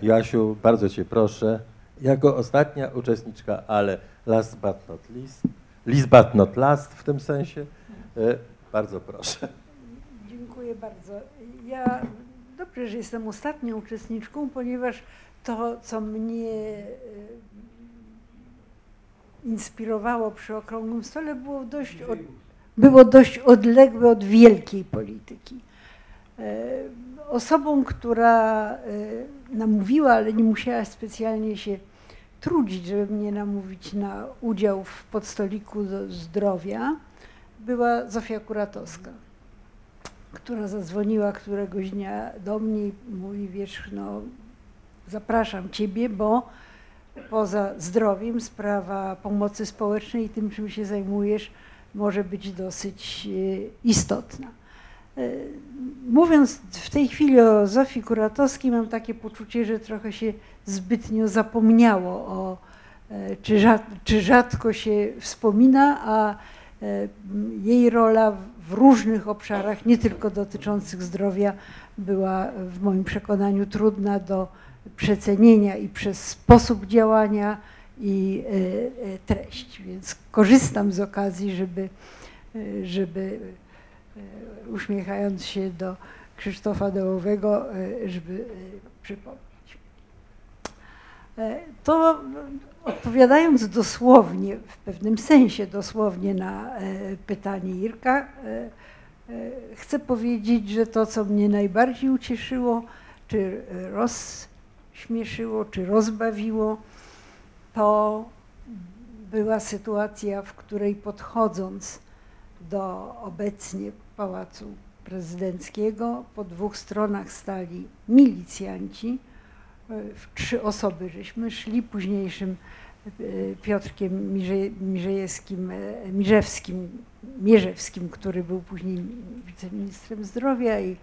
Jasiu, bardzo Cię proszę. Jako ostatnia uczestniczka, ale last but not last w tym sensie, bardzo proszę. Dziękuję bardzo. Ja dobrze, że jestem ostatnią uczestniczką, ponieważ to, co mnie inspirowało przy Okrągłym Stole, było dość odległe od wielkiej polityki. Osobą, która namówiła, ale nie musiała specjalnie się trudzić, żeby mnie namówić na udział w podstoliku zdrowia, była Zofia Kuratowska, która zadzwoniła któregoś dnia do mnie i mówi: wiesz, no zapraszam ciebie, bo poza zdrowiem sprawa pomocy społecznej i tym, czym się zajmujesz, może być dosyć istotna. Mówiąc w tej chwili o Zofii Kuratowskiej, mam takie poczucie, że trochę się zbytnio zapomniało o, czy rzadko się wspomina, a jej rola w różnych obszarach, nie tylko dotyczących zdrowia, była w moim przekonaniu trudna do przecenienia i przez sposób działania i treść. Więc korzystam z okazji, żeby uśmiechając się do Krzysztofa Dołowego, żeby przypomnieć. To odpowiadając dosłownie, w pewnym sensie dosłownie na pytanie Irka, chcę powiedzieć, że to, co mnie najbardziej ucieszyło, czy rozśmieszyło, czy rozbawiło, to była sytuacja, w której podchodząc do obecnie Pałacu Prezydenckiego, po dwóch stronach stali milicjanci, w trzy osoby żeśmy szli, późniejszym Piotrkiem Mierzewskim, który był później wiceministrem zdrowia, i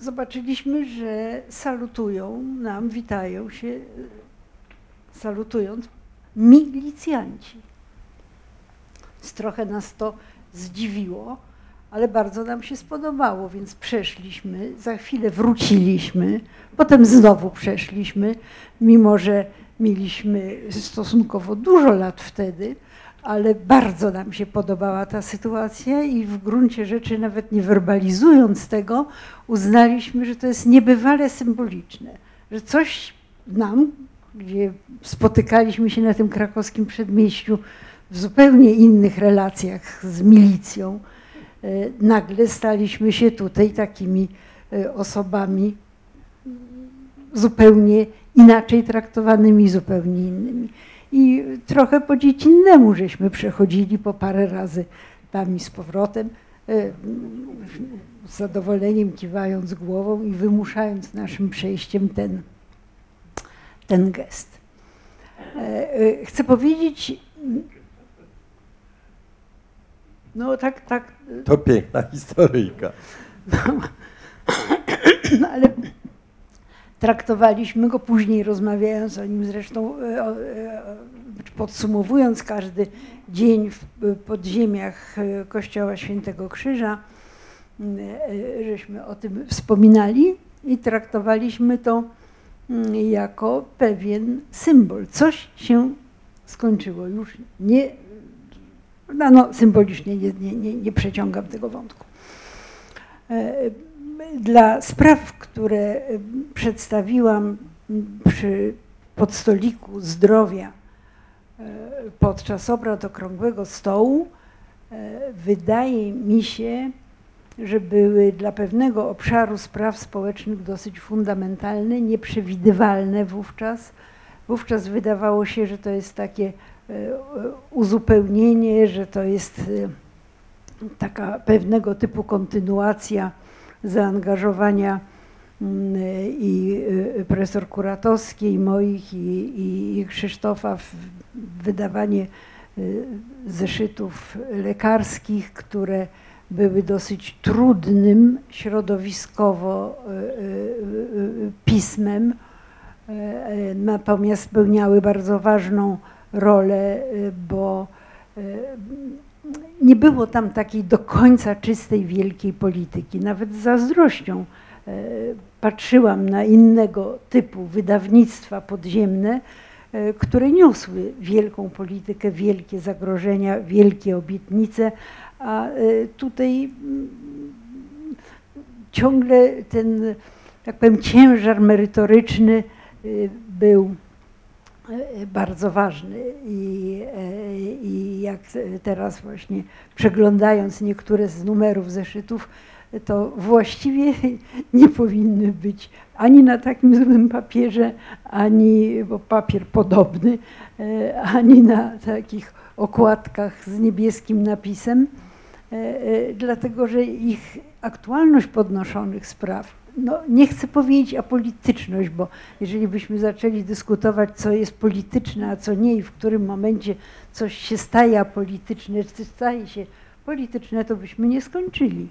zobaczyliśmy, że salutują nam, witają się, salutując, milicjanci. Trochę nas to zdziwiło, ale bardzo nam się spodobało, więc przeszliśmy, za chwilę wróciliśmy, potem znowu przeszliśmy, mimo że mieliśmy stosunkowo dużo lat wtedy, ale bardzo nam się podobała ta sytuacja i w gruncie rzeczy, nawet nie werbalizując tego, uznaliśmy, że to jest niebywale symboliczne, że coś nam, gdzie spotykaliśmy się na tym krakowskim przedmieściu w zupełnie innych relacjach z milicją, nagle staliśmy się tutaj takimi osobami zupełnie inaczej traktowanymi, zupełnie innymi. I trochę po dziecinnemu żeśmy przechodzili po parę razy tam i z powrotem, z zadowoleniem kiwając głową i wymuszając naszym przejściem ten gest. Chcę powiedzieć, no tak. To piękna historyjka. No, ale traktowaliśmy go później, rozmawiając o nim zresztą, podsumowując każdy dzień w podziemiach Kościoła Świętego Krzyża, żeśmy o tym wspominali i traktowaliśmy to jako pewien symbol. Coś się skończyło już, nie. No, symbolicznie nie przeciągam tego wątku. Dla spraw, które przedstawiłam przy podstoliku zdrowia podczas obrad Okrągłego Stołu, wydaje mi się, że były dla pewnego obszaru spraw społecznych dosyć fundamentalne, nieprzewidywalne wówczas. Wówczas wydawało się, że to jest takie uzupełnienie, że to jest taka pewnego typu kontynuacja zaangażowania i profesor Kuratowskiej, i moich, i Krzysztofa w wydawanie zeszytów lekarskich, które były dosyć trudnym środowiskowo pismem, natomiast spełniały bardzo ważną rolę, bo nie było tam takiej do końca czystej wielkiej polityki. Nawet z zazdrością patrzyłam na innego typu wydawnictwa podziemne, które niosły wielką politykę, wielkie zagrożenia, wielkie obietnice, a tutaj ciągle ten, tak powiem, ciężar merytoryczny był bardzo ważny i jak teraz właśnie przeglądając niektóre z numerów zeszytów, to właściwie nie powinny być ani na takim złym papierze, ani, bo papier podobny, ani na takich okładkach z niebieskim napisem, dlatego że ich aktualność podnoszonych spraw, no nie chcę powiedzieć apolityczność, bo jeżeli byśmy zaczęli dyskutować, co jest polityczne, a co nie i w którym momencie coś się staje apolityczne, czy staje się polityczne, to byśmy nie skończyli.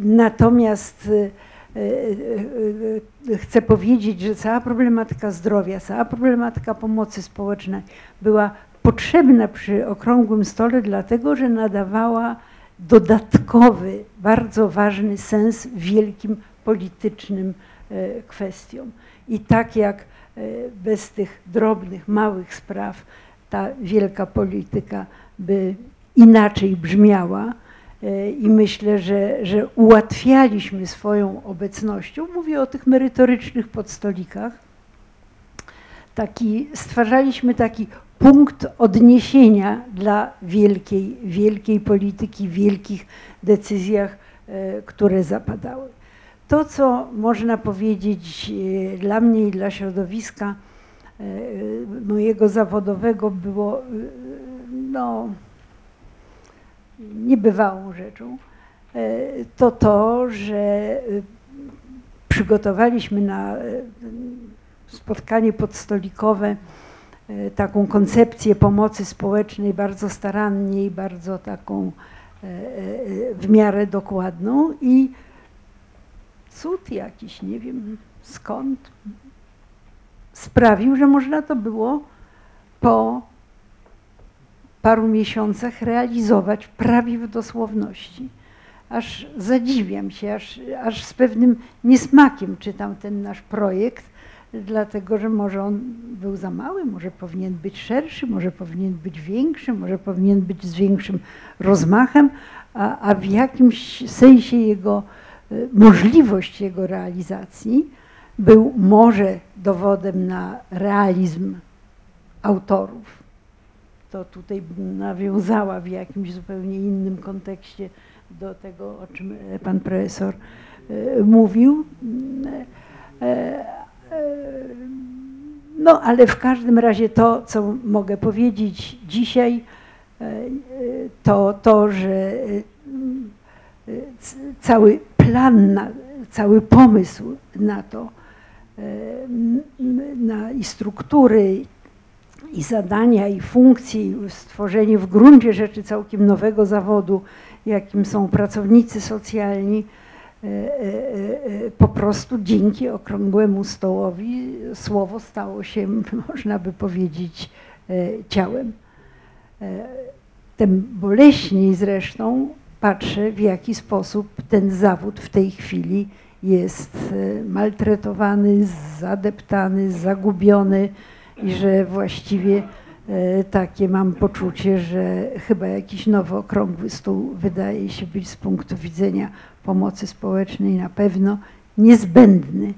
Natomiast chcę powiedzieć, że cała problematyka zdrowia, cała problematyka pomocy społecznej była potrzebna przy okrągłym stole, dlatego że nadawała dodatkowy, bardzo ważny sens wielkim politycznym kwestiom. I tak jak bez tych drobnych, małych spraw ta wielka polityka by inaczej brzmiała, i myślę, że ułatwialiśmy swoją obecnością, mówię o tych merytorycznych podstolikach, stwarzaliśmy taki punkt odniesienia dla wielkiej polityki, wielkich decyzjach, które zapadały. To, co można powiedzieć dla mnie i dla środowiska mojego zawodowego, było niebywałą rzeczą, to to, że przygotowaliśmy na spotkanie podstolikowe taką koncepcję pomocy społecznej bardzo starannie i bardzo taką w miarę dokładną i cud jakiś, nie wiem skąd, sprawił, że można to było po paru miesiącach realizować prawie w dosłowności. Aż zadziwiam się, aż z pewnym niesmakiem czytam ten nasz projekt, dlatego że może on był za mały, może powinien być szerszy, może powinien być większy, może powinien być z większym rozmachem, a w jakimś sensie jego możliwość jego realizacji był może dowodem na realizm autorów. To tutaj nawiązała w jakimś zupełnie innym kontekście do tego, o czym pan profesor mówił. No ale w każdym razie to, co mogę powiedzieć dzisiaj, to to, że cały plan, cały pomysł na to, na i struktury, i zadania, i funkcje, i stworzenie w gruncie rzeczy całkiem nowego zawodu, jakim są pracownicy socjalni, po prostu dzięki okrągłemu stołowi słowo stało się, można by powiedzieć, ciałem. Tym boleśniej zresztą patrzę, w jaki sposób ten zawód w tej chwili jest maltretowany, zadeptany, zagubiony, i że właściwie takie mam poczucie, że chyba jakiś nowy okrągły stół wydaje się być z punktu widzenia pomocy społecznej na pewno niezbędny,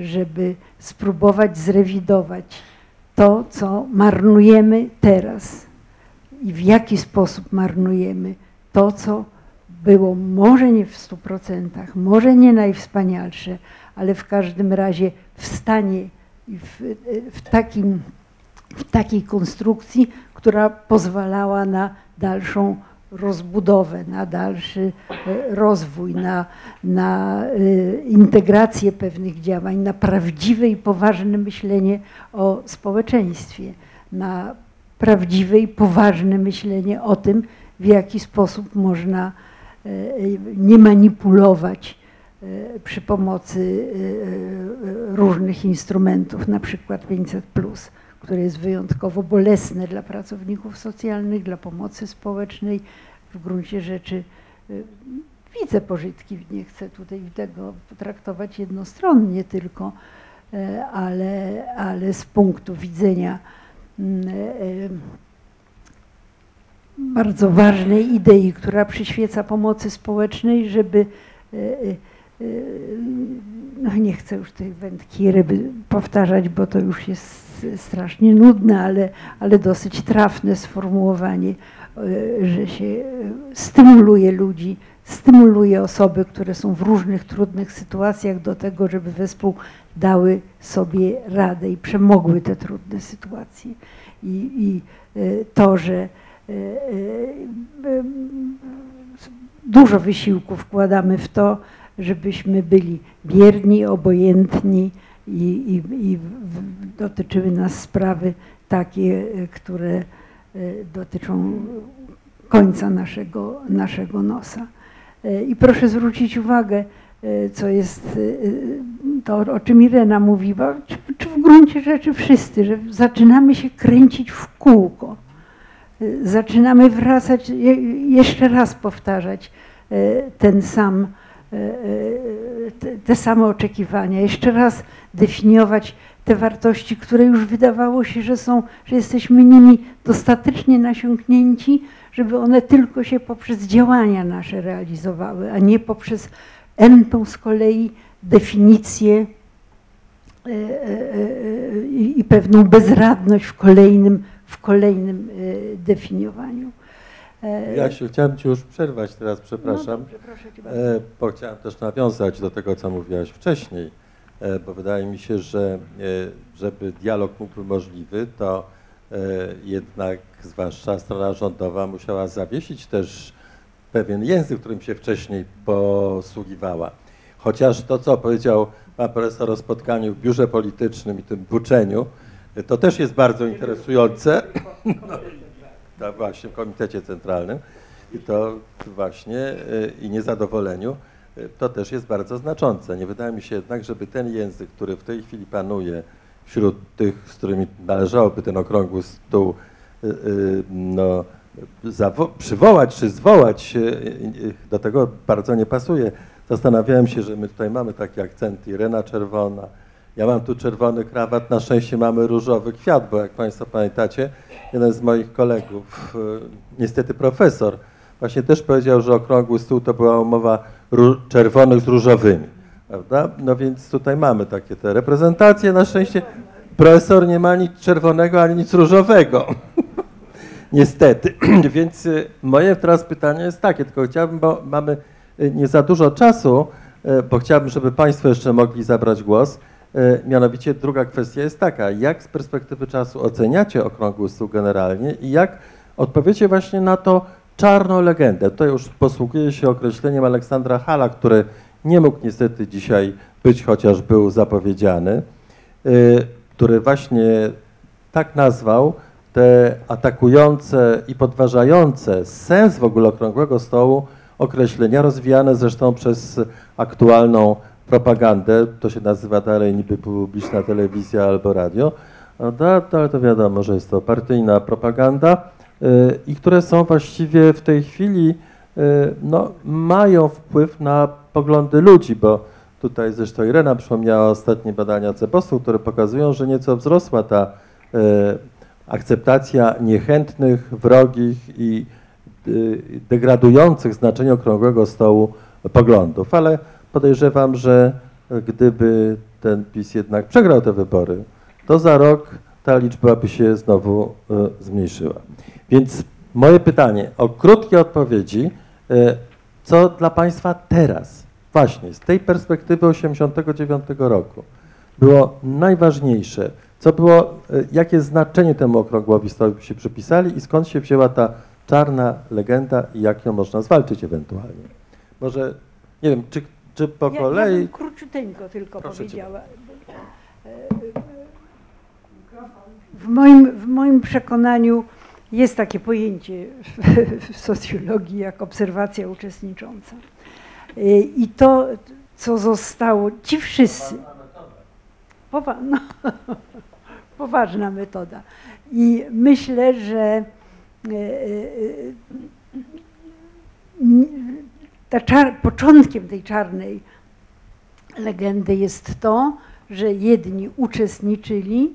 żeby spróbować zrewidować to, co marnujemy teraz i w jaki sposób marnujemy to, co było może nie w 100%, może nie najwspanialsze, ale w każdym razie w stanie w takiej konstrukcji, która pozwalała na dalszą rozbudowę, na dalszy rozwój, na integrację pewnych działań, na prawdziwe i poważne myślenie o społeczeństwie, na prawdziwe i poważne myślenie o tym, w jaki sposób można nie manipulować przy pomocy różnych instrumentów, na przykład 500+, które jest wyjątkowo bolesne dla pracowników socjalnych, dla pomocy społecznej. W gruncie rzeczy widzę pożytki, nie chcę tutaj tego potraktować jednostronnie tylko, ale z punktu widzenia bardzo ważnej idei, która przyświeca pomocy społecznej, żeby nie chcę już tej wędki ryby powtarzać, bo to już jest strasznie nudne, ale dosyć trafne sformułowanie, że się stymuluje ludzi, stymuluje osoby, które są w różnych trudnych sytuacjach do tego, żeby wespół dały sobie radę i przemogły te trudne sytuacje. I to, że Dużo wysiłku wkładamy w to, żebyśmy byli bierni, obojętni i dotyczyły nas sprawy takie, które dotyczą końca naszego nosa. I proszę zwrócić uwagę, co jest to, o czym Irena mówiła, czy w gruncie rzeczy wszyscy, że zaczynamy się kręcić w kółko. Zaczynamy wracać, jeszcze raz powtarzać te same oczekiwania, jeszcze raz definiować te wartości, które już wydawało się, że jesteśmy nimi dostatecznie nasiąknięci, żeby one tylko się poprzez działania nasze realizowały, a nie poprzez entą z kolei definicję i pewną bezradność w kolejnym definiowaniu. Jasiu, chciałem Ci już przerwać teraz, przepraszam, no dobrze, bo chciałem też nawiązać do tego, co mówiłaś wcześniej, bo wydaje mi się, że żeby dialog był możliwy, to jednak zwłaszcza strona rządowa musiała zawiesić też pewien język, którym się wcześniej posługiwała. Chociaż to, co powiedział pan profesor o spotkaniu w biurze politycznym i tym buczeniu, to też jest bardzo interesujące. No, właśnie w Komitecie Centralnym i to właśnie i niezadowoleniu, to też jest bardzo znaczące. Nie wydaje mi się jednak, żeby ten język, który w tej chwili panuje wśród tych, z którymi należałoby ten okrągły stół no, przywołać czy zwołać, do tego bardzo nie pasuje. Zastanawiałem się, że my tutaj mamy takie akcenty, Irena czerwona, ja mam tu czerwony krawat, na szczęście mamy różowy kwiat, bo jak Państwo pamiętacie, jeden z moich kolegów, niestety profesor, właśnie też powiedział, że okrągły stół to była umowa czerwonych z różowymi, prawda? No więc tutaj mamy takie te reprezentacje, na szczęście profesor nie ma nic czerwonego, ani nic różowego, niestety. Więc moje teraz pytanie jest takie, tylko chciałbym, bo mamy nie za dużo czasu, bo chciałbym, żeby Państwo jeszcze mogli zabrać głos. Mianowicie druga kwestia jest taka, jak z perspektywy czasu oceniacie okrągły stół generalnie i jak odpowiecie właśnie na tą czarną legendę. To już posługuje się określeniem Aleksandra Halla, który nie mógł niestety dzisiaj być, chociaż był zapowiedziany, który właśnie tak nazwał te atakujące i podważające sens w ogóle okrągłego stołu określenia, rozwijane zresztą przez aktualną propagandę, to się nazywa dalej niby publiczna telewizja albo radio, ale to wiadomo, że jest to partyjna propaganda i które są właściwie w tej chwili, no, mają wpływ na poglądy ludzi, bo tutaj zresztą Irena przypomniała ostatnie badania CBOS-u, które pokazują, że nieco wzrosła ta akceptacja niechętnych, wrogich i degradujących znaczenie okrągłego stołu poglądów, ale podejrzewam, że gdyby ten PiS jednak przegrał te wybory, to za rok ta liczba by się znowu zmniejszyła. Więc moje pytanie o krótkie odpowiedzi, co dla Państwa teraz, właśnie z tej perspektywy 89 roku było najważniejsze, co było, jakie znaczenie temu okrągłowi stołowi się przypisali i skąd się wzięła ta czarna legenda i jak ją można zwalczyć ewentualnie. Może, nie wiem, czy po kolei... Ja bym króciuteńko tylko powiedziała. W moim przekonaniu jest takie pojęcie w socjologii jak obserwacja uczestnicząca. I to, co zostało, ci wszyscy... Poważna metoda. I myślę, że początkiem tej czarnej legendy jest to, że jedni uczestniczyli,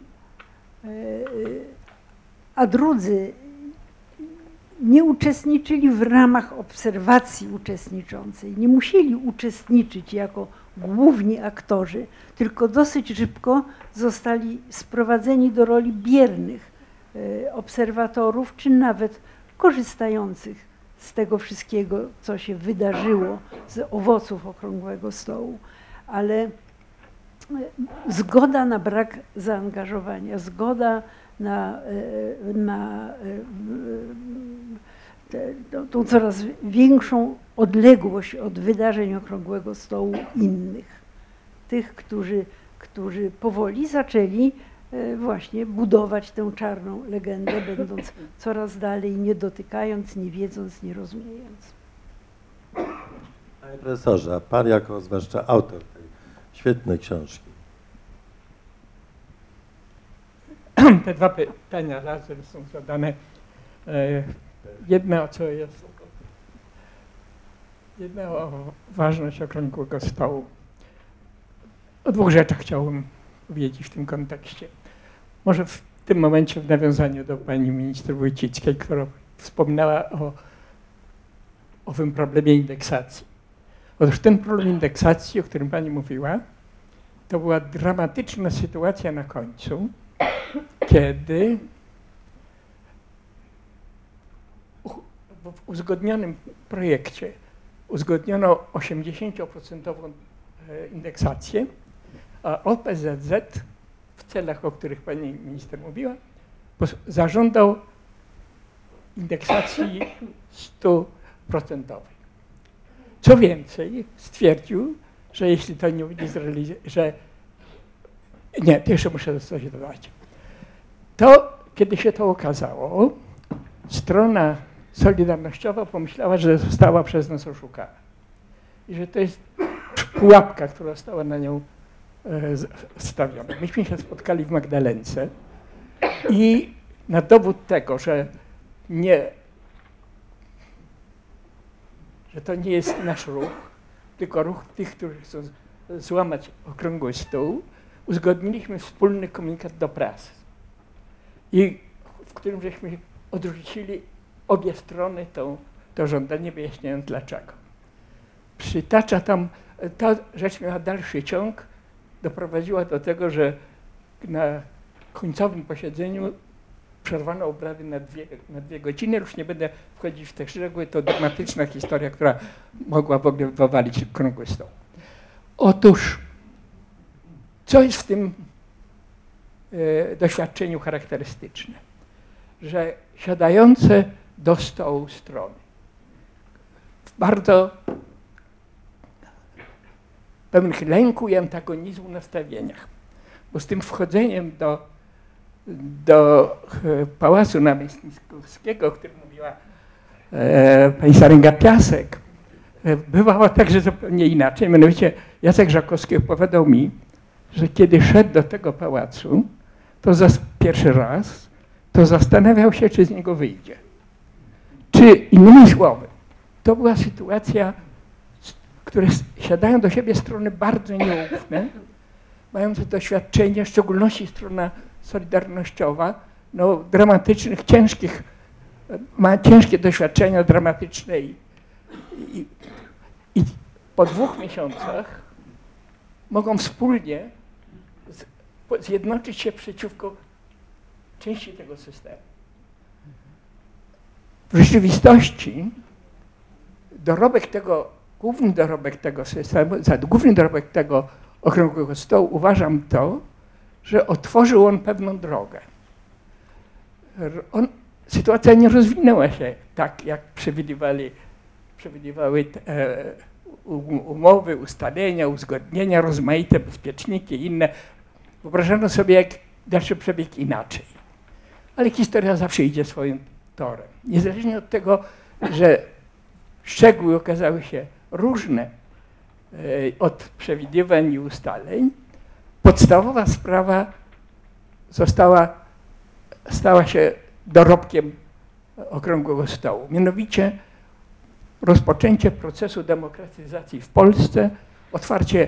a drudzy nie uczestniczyli w ramach obserwacji uczestniczącej. Nie musieli uczestniczyć jako główni aktorzy, tylko dosyć szybko zostali sprowadzeni do roli biernych obserwatorów, czy nawet korzystających z tego wszystkiego, co się wydarzyło, z owoców okrągłego stołu, ale zgoda na brak zaangażowania, zgoda na tą coraz większą odległość od wydarzeń Okrągłego Stołu innych. Tych, którzy powoli zaczęli właśnie budować tę czarną legendę, będąc coraz dalej, nie dotykając, nie wiedząc, nie rozumiejąc. Panie profesorze, a pan jako zwłaszcza autor tej świetnej książki. Te dwa pytania razem są zadane. Jedno o ważność Okrągłego Stołu. O dwóch rzeczach chciałbym powiedzieć w tym kontekście. Może w tym momencie w nawiązaniu do pani minister Wójcickiej, która wspominała o owym problemie indeksacji. Otóż ten problem indeksacji, o którym pani mówiła, to była dramatyczna sytuacja na końcu, kiedy w uzgodnionym projekcie uzgodniono 80% indeksację, a OPZZ w celach, o których pani minister mówiła, zażądał indeksacji 100%. Co więcej, stwierdził, że jeśli to nie będzie zrealizowane, to kiedy się to okazało, strona solidarnościowa pomyślała, że została przez nas oszukana i że to jest pułapka, która została na nią stawiona. Myśmy się spotkali w Magdalence i na dowód tego, że to nie jest nasz ruch, tylko ruch tych, którzy chcą złamać Okrągły Stół, uzgodniliśmy wspólny komunikat do prasy, i w którym żeśmy odrzucili obie strony to żądanie, wyjaśniając dlaczego. Ta rzecz miała dalszy ciąg, doprowadziła do tego, że na końcowym posiedzeniu przerwano obrady na dwie godziny. Już nie będę wchodzić w te szczegóły, to dramatyczna historia, która mogła w ogóle wywalić Okrągły Stół. Otóż, co jest w tym doświadczeniu charakterystyczne? Że siadające do stołu strony w bardzo pewnych lęku i antagonizmu nastawieniach, bo z tym wchodzeniem do Pałacu Namiestnikowskiego, o którym mówiła pani Staręga Piasek, bywało także zupełnie inaczej. Mianowicie Jacek Żakowski opowiadał mi, że kiedy szedł do tego pałacu, to za pierwszy raz, to zastanawiał się, czy z niego wyjdzie. Czy innymi słowy, to była sytuacja, które siadają do siebie strony bardzo nieufne, mające doświadczenie, w szczególności strona solidarnościowa, dramatycznych, ciężkich, ma ciężkie doświadczenia dramatyczne i po 2 miesiącach mogą wspólnie zjednoczyć się przeciwko części tego systemu. W rzeczywistości główny dorobek tego Okrągłego Stołu, uważam to, że otworzył on pewną drogę. Sytuacja nie rozwinęła się tak, jak przewidywały umowy, ustalenia, uzgodnienia, rozmaite bezpieczniki i inne. Wyobrażano sobie, jak dalszy przebieg inaczej. Ale historia zawsze idzie swoim torem. Niezależnie od tego, że szczegóły okazały się różne od przewidywań i ustaleń, podstawowa sprawa stała się dorobkiem Okrągłego Stołu. Mianowicie rozpoczęcie procesu demokratyzacji w Polsce, otwarcie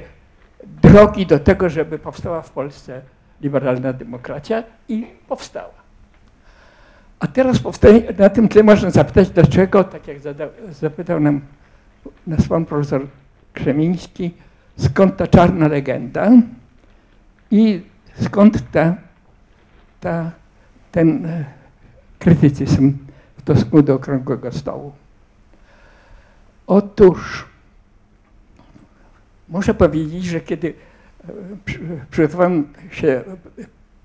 drogi do tego, żeby powstała w Polsce liberalna demokracja, i powstała. A teraz na tym tle można zapytać, dlaczego, tak jak zapytał nas pan profesor Krzemiński, skąd ta czarna legenda i skąd ten krytycyzm w stosunku do Okrągłego Stołu. Otóż muszę powiedzieć, że kiedy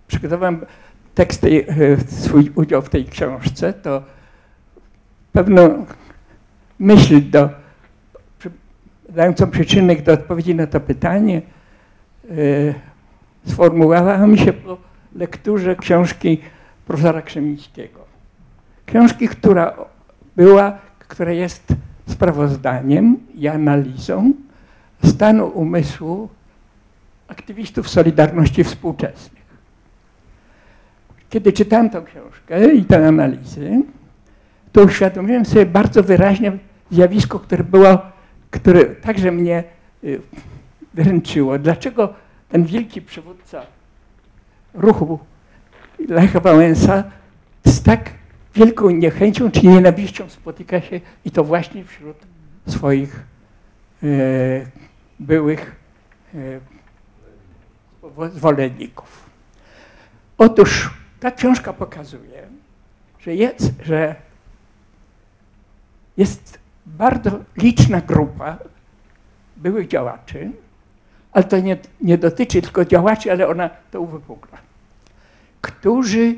przygotowałem teksty, swój udział w tej książce, to pewną myśl dającą przyczynek do odpowiedzi na to pytanie sformułowała mi się po lekturze książki profesora Krzemińskiego. Książki, która jest sprawozdaniem i analizą stanu umysłu aktywistów Solidarności współczesnych. Kiedy czytałem tę książkę i te analizy, to uświadomiłem sobie bardzo wyraźnie zjawisko, które także mnie dręczyło. Dlaczego ten wielki przywódca ruchu Lecha Wałęsa z tak wielką niechęcią czy nienawiścią spotyka się i to właśnie wśród swoich byłych zwolenników. Otóż ta książka pokazuje, że jest bardzo liczna grupa byłych działaczy, ale to nie dotyczy tylko działaczy, ale ona to uwypukla, którzy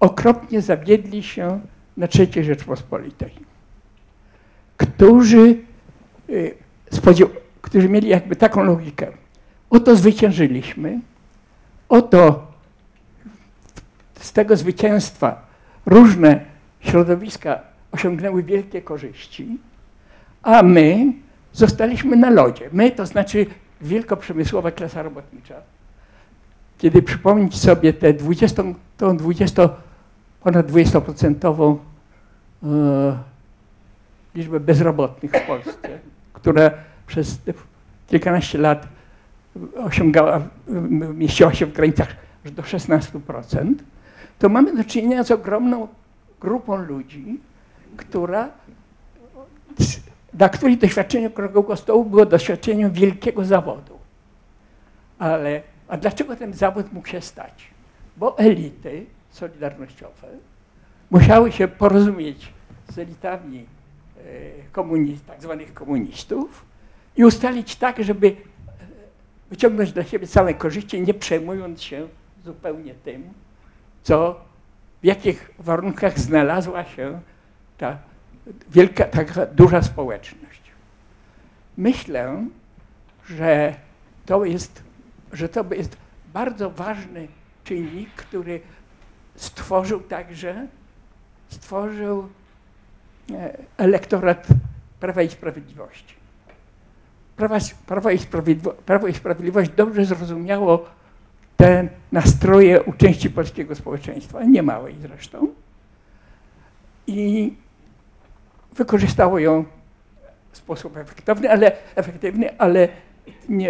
okropnie zawiedli się na III Rzeczpospolitej, którzy mieli jakby taką logikę. Oto zwyciężyliśmy, oto z tego zwycięstwa różne środowiska osiągnęły wielkie korzyści, a my zostaliśmy na lodzie. My, to znaczy wielkoprzemysłowa klasa robotnicza. Kiedy przypomnieć sobie tę ponad 20% liczbę bezrobotnych w Polsce, która przez kilkanaście lat mieściła się w granicach aż do 16%, to mamy do czynienia z ogromną grupą ludzi, dla których doświadczenie okrągłego stołu było doświadczeniem wielkiego zawodu. A dlaczego ten zawód mógł się stać? Bo elity solidarnościowe musiały się porozumieć z elitami tak zwanych komunistów i ustalić tak, żeby wyciągnąć dla siebie same korzyści, nie przejmując się zupełnie tym, w jakich warunkach znalazła się ta wielka, taka duża społeczność. Myślę, że to jest bardzo ważny czynnik, który stworzył elektorat Prawa i Sprawiedliwości. Prawo i Sprawiedliwość dobrze zrozumiało te nastroje u części polskiego społeczeństwa, niemałej zresztą, i wykorzystało ją w sposób efektywny, ale nie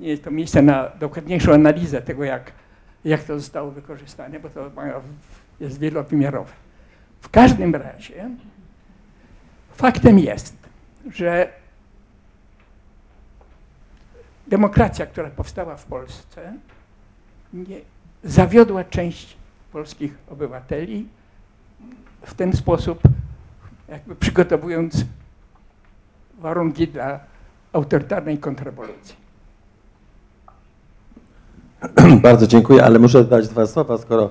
jest to miejsce na dokładniejszą analizę tego, jak to zostało wykorzystane, bo to jest wielowymiarowe. W każdym razie faktem jest, że demokracja, która powstała w Polsce, zawiodła część polskich obywateli w ten sposób, jakby przygotowując warunki dla autorytarnej kontrrewolucji. Bardzo dziękuję, ale muszę dodać dwa słowa, skoro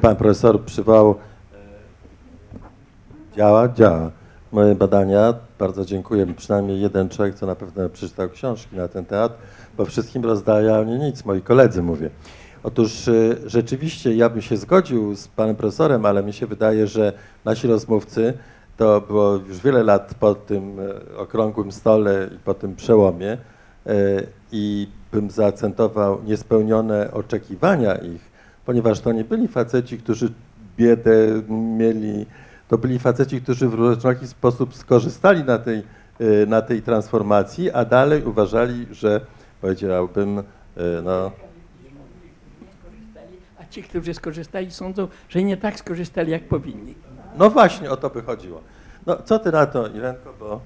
pan profesor przywołał moje badania. Bardzo dziękuję. Przynajmniej jeden człowiek, co na pewno przeczytał książki na ten temat, bo wszystkim rozdaje, a nie nic, moi koledzy mówię. Otóż rzeczywiście ja bym się zgodził z panem profesorem, ale mi się wydaje, że nasi rozmówcy, to było już wiele lat po tym okrągłym stole i po tym przełomie i bym zaakcentował niespełnione oczekiwania ich, ponieważ to nie byli faceci, którzy biedę mieli, to byli faceci, którzy w jakiś sposób skorzystali na tej transformacji, a dalej uważali, że powiedziałbym, no... A ci, którzy skorzystali, sądzą, że nie tak skorzystali, jak powinni. No właśnie, o to by chodziło. No co ty na to, Irenko, bo...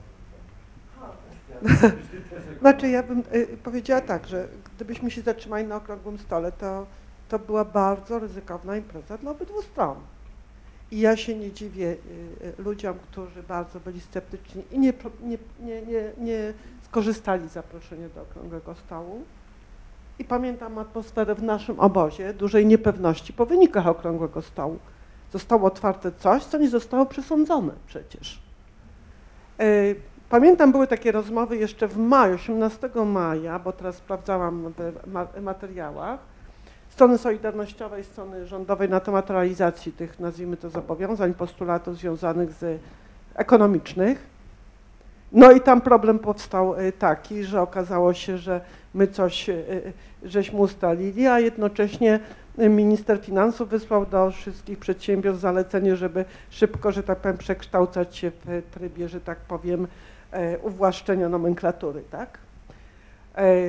Znaczy ja bym powiedziała tak, że gdybyśmy się zatrzymali na okrągłym stole, to była bardzo ryzykowna impreza dla obydwu stron. I ja się nie dziwię ludziom, którzy bardzo byli sceptyczni i nie skorzystali z zaproszenia do okrągłego stołu, I pamiętam atmosferę w naszym obozie dużej niepewności po wynikach okrągłego stołu. Zostało otwarte coś, co nie zostało przesądzone przecież. Pamiętam, były takie rozmowy jeszcze w maju, 18 maja, bo teraz sprawdzałam w materiałach, strony solidarnościowej, strony rządowej na temat realizacji tych, nazwijmy to, zobowiązań, postulatów związanych z ekonomicznych. No i tam problem powstał taki, że okazało się, że my coś żeśmy ustalili, a jednocześnie minister finansów wysłał do wszystkich przedsiębiorstw zalecenie, żeby szybko, że tak powiem, przekształcać się w trybie, że tak powiem, uwłaszczenia nomenklatury, tak?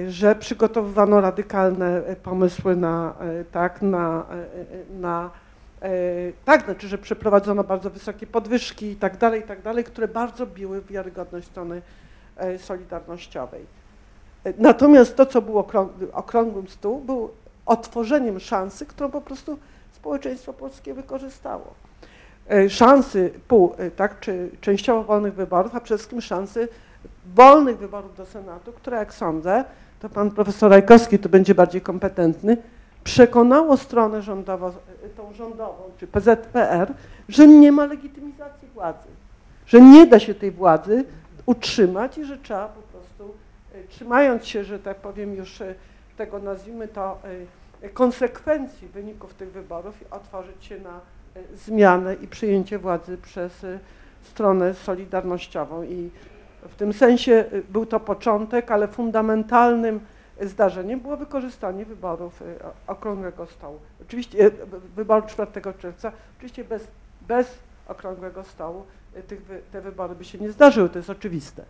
Że przygotowywano radykalne pomysły znaczy, że przeprowadzono bardzo wysokie podwyżki i tak dalej, które bardzo biły w wiarygodność strony solidarnościowej. Natomiast to, co było okrągłym stół, był otworzeniem szansy, którą po prostu społeczeństwo polskie wykorzystało. Szansy czy częściowo wolnych wyborów, a przede wszystkim szansy wolnych wyborów do Senatu, które, jak sądzę, to pan profesor Reykowski tu będzie bardziej kompetentny, przekonało stronę rządową, tą rządową, czy PZPR, że nie ma legitymizacji władzy, że nie da się tej władzy utrzymać i że trzeba po prostu, trzymając się, że tak powiem, już tego, nazwijmy to, konsekwencji wyników tych wyborów, otworzyć się na zmianę i przyjęcie władzy przez stronę solidarnościową. I w tym sensie był to początek, ale fundamentalnym zdarzeniem było wykorzystanie wyborów okrągłego stołu. Oczywiście wyborów 4 czerwca, oczywiście bez okrągłego stołu te wybory by się nie zdarzyły, to jest oczywiste.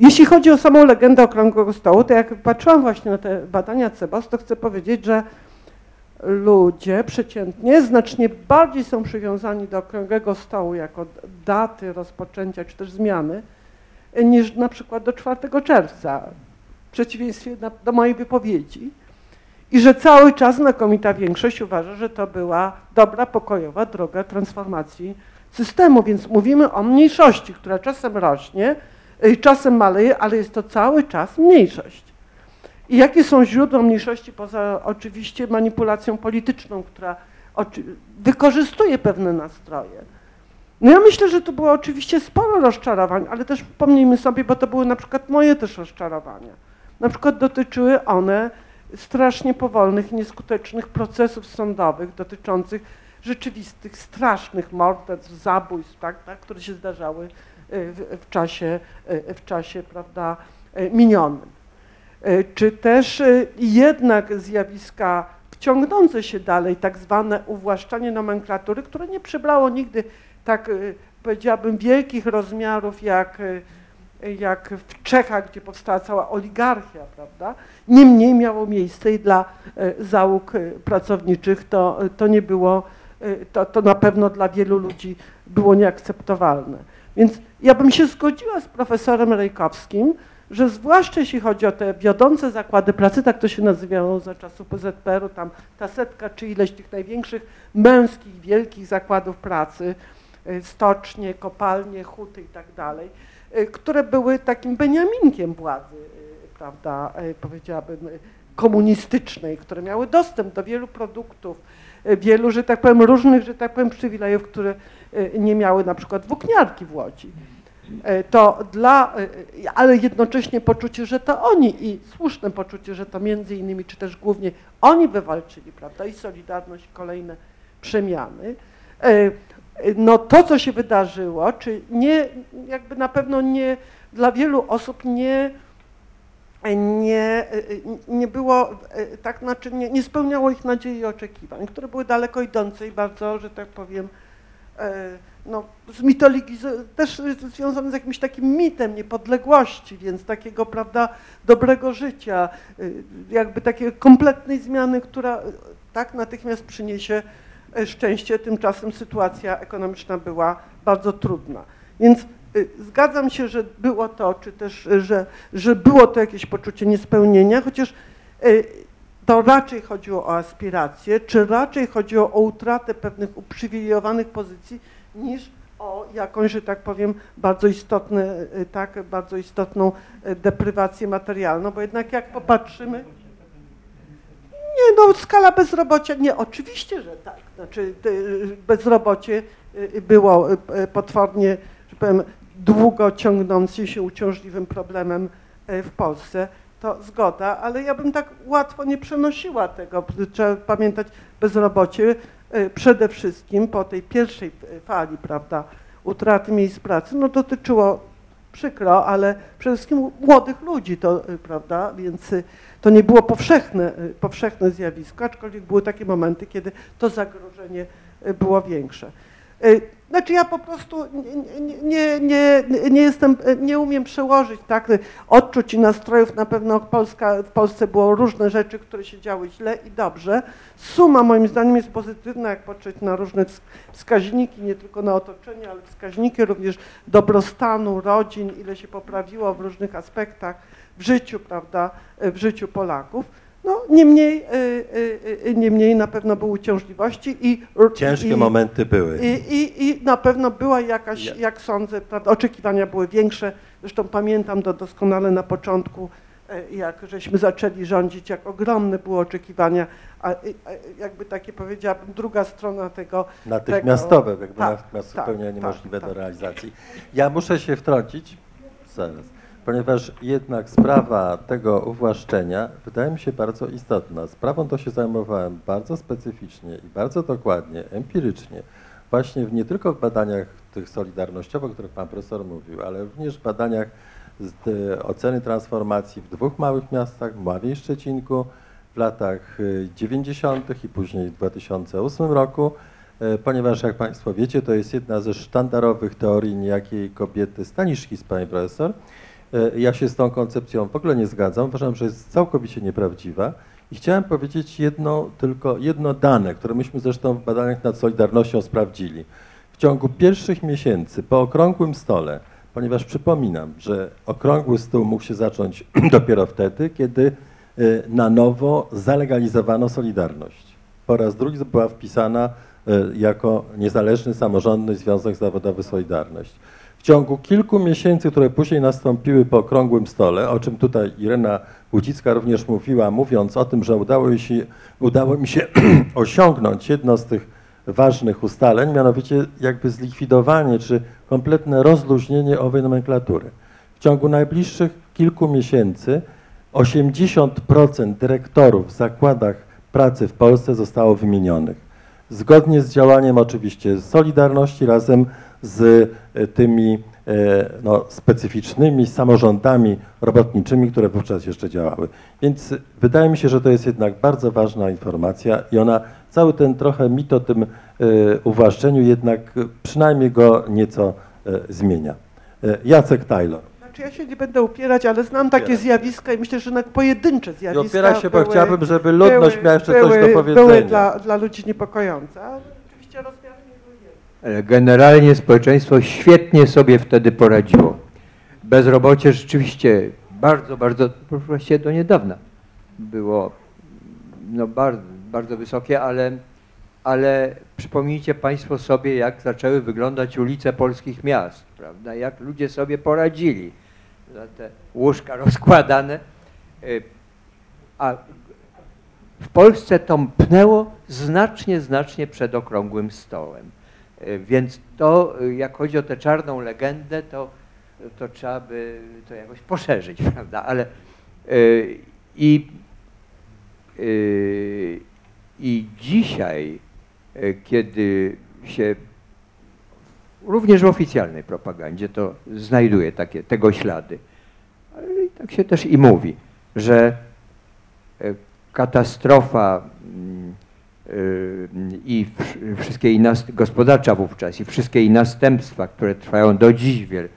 Jeśli chodzi o samą legendę okrągłego stołu, to jak patrzyłam właśnie na te badania CBOS, to chcę powiedzieć, że ludzie przeciętnie znacznie bardziej są przywiązani do okrągłego stołu jako daty rozpoczęcia czy też zmiany niż na przykład do 4 czerwca. W przeciwieństwie do mojej wypowiedzi i że cały czas znakomita większość uważa, że to była dobra, pokojowa droga transformacji systemu, więc mówimy o mniejszości, która czasem rośnie, czasem maleje, ale jest to cały czas mniejszość. I jakie są źródła mniejszości poza oczywiście manipulacją polityczną, która wykorzystuje pewne nastroje? No ja myślę, że tu było oczywiście sporo rozczarowań, ale też pomnijmy sobie, bo to były na przykład moje też rozczarowania. Na przykład dotyczyły one strasznie powolnych, nieskutecznych procesów sądowych dotyczących rzeczywistych, strasznych morderstw, zabójstw, które się zdarzały w czasie prawda, minionym. Czy też jednak zjawiska ciągnące się dalej, tak zwane uwłaszczanie nomenklatury, które nie przybrało nigdy tak, powiedziałabym, wielkich rozmiarów jak w Czechach, gdzie powstała cała oligarchia, prawda? Niemniej miało miejsce i dla załóg pracowniczych to nie było, to na pewno dla wielu ludzi było nieakceptowalne. Więc ja bym się zgodziła z profesorem Reykowskim, że zwłaszcza jeśli chodzi o te wiodące zakłady pracy, tak to się nazywało za czasów PZPR-u, tam ta setka czy ileś tych największych męskich, wielkich zakładów pracy, stocznie, kopalnie, huty i tak dalej, które były takim beniaminkiem władzy, prawda, powiedziałabym, komunistycznej, które miały dostęp do wielu produktów, wielu, że tak powiem, różnych, że tak powiem, przywilejów, które nie miały na przykład włókniarki w Łodzi. Ale jednocześnie poczucie, że to oni i słuszne poczucie, że to między innymi, czy też głównie oni wywalczyli, prawda, i Solidarność, kolejne przemiany. No to, co się wydarzyło, czy nie, jakby na pewno nie, dla wielu osób nie było, tak znaczy nie spełniało ich nadziei i oczekiwań, które były daleko idące i bardzo, że tak powiem, no z mitologii, też związane z jakimś takim mitem niepodległości, więc takiego, prawda, dobrego życia, jakby takiej kompletnej zmiany, która tak natychmiast przyniesie szczęście, tymczasem sytuacja ekonomiczna była bardzo trudna. Więc zgadzam się, że było to, czy też, że było to jakieś poczucie niespełnienia, chociaż to raczej chodziło o aspiracje, czy raczej chodziło o utratę pewnych uprzywilejowanych pozycji, niż o jakąś, że tak powiem, bardzo istotną deprywację materialną, bo jednak jak popatrzymy, no skala bezrobocia, nie, oczywiście, że tak. Znaczy bezrobocie było potwornie, że powiem, długo ciągnącym się uciążliwym problemem w Polsce. To zgoda, ale ja bym tak łatwo nie przenosiła tego. Trzeba pamiętać, bezrobocie przede wszystkim po tej pierwszej fali, prawda, utraty miejsc pracy, no dotyczyło, przykro, ale przede wszystkim młodych ludzi, to, prawda, więc to nie było powszechne zjawisko, aczkolwiek były takie momenty, kiedy to zagrożenie było większe. Znaczy ja po prostu nie umiem przełożyć tak odczuć i nastrojów, na pewno w Polsce było różne rzeczy, które się działy źle i dobrze. Suma moim zdaniem jest pozytywna, jak patrzeć na różne wskaźniki, nie tylko na otoczenie, ale wskaźniki również dobrostanu, rodzin, ile się poprawiło w różnych aspektach w życiu, prawda, w życiu Polaków. No, niemniej na pewno były uciążliwości i ciężkie momenty były. I na pewno była jakaś, jak sądzę, prawda, oczekiwania były większe. Zresztą pamiętam to doskonale na początku, jak żeśmy zaczęli rządzić, jak ogromne były oczekiwania, a jakby takie powiedziałabym, druga strona tego... Natychmiastowe, jakby natychmiast zupełnie niemożliwe do realizacji. Ja muszę się wtrącić, zaraz. Ponieważ jednak sprawa tego uwłaszczenia wydaje mi się bardzo istotna. Sprawą to się zajmowałem bardzo specyficznie i bardzo dokładnie, empirycznie, właśnie nie tylko w badaniach tych solidarnościowych, o których pan profesor mówił, ale również w badaniach oceny transformacji w dwóch małych miastach, w Mławie i Szczecinku w latach 90. i później w 2008 roku. Ponieważ jak państwo wiecie, to jest jedna ze sztandarowych teorii niejakiej kobiety Staniszki z pani profesor. Ja się z tą koncepcją w ogóle nie zgadzam, uważam, że jest całkowicie nieprawdziwa i chciałem powiedzieć tylko jedno dane, które myśmy zresztą w badaniach nad Solidarnością sprawdzili. W ciągu pierwszych miesięcy po okrągłym stole, ponieważ przypominam, że okrągły stół mógł się zacząć dopiero wtedy, kiedy na nowo zalegalizowano Solidarność. Po raz drugi była wpisana jako niezależny, samorządny Związek Zawodowy Solidarność. W ciągu kilku miesięcy, które później nastąpiły po okrągłym stole, o czym tutaj Irena Wójcicka również mówiła, mówiąc o tym, że udało mi się osiągnąć jedno z tych ważnych ustaleń, mianowicie jakby zlikwidowanie czy kompletne rozluźnienie owej nomenklatury. W ciągu najbliższych kilku miesięcy 80% dyrektorów w zakładach pracy w Polsce zostało wymienionych. Zgodnie z działaniem oczywiście Solidarności razem z tymi no, specyficznymi samorządami robotniczymi, które wówczas jeszcze działały. Więc wydaje mi się, że to jest jednak bardzo ważna informacja i ona cały ten trochę mit o tym uwłaszczeniu jednak przynajmniej go nieco zmienia. Jacek Taylor. Znaczy ja się nie będę upierać, ale znam takie zjawiska i myślę, że jednak pojedyncze zjawiska i opiera się, bo chciałbym, żeby ludność miała jeszcze coś do powiedzenia. Były dla ludzi niepokojące, ale oczywiście generalnie społeczeństwo świetnie sobie wtedy poradziło. Bezrobocie rzeczywiście bardzo, bardzo, właściwie do niedawna było no, bardzo, bardzo wysokie, ale przypomnijcie państwo sobie, jak zaczęły wyglądać ulice polskich miast, prawda? Jak ludzie sobie poradzili za te łóżka rozkładane. A w Polsce to pnęło znacznie przed okrągłym stołem. Więc to, jak chodzi o tę czarną legendę, to trzeba by to jakoś poszerzyć, prawda? Ale i dzisiaj, kiedy się również w oficjalnej propagandzie to znajduje tego ślady, ale tak się też i mówi, że katastrofa i wszystkie gospodarcza wówczas i wszystkie jej następstwa, które trwają do dziś w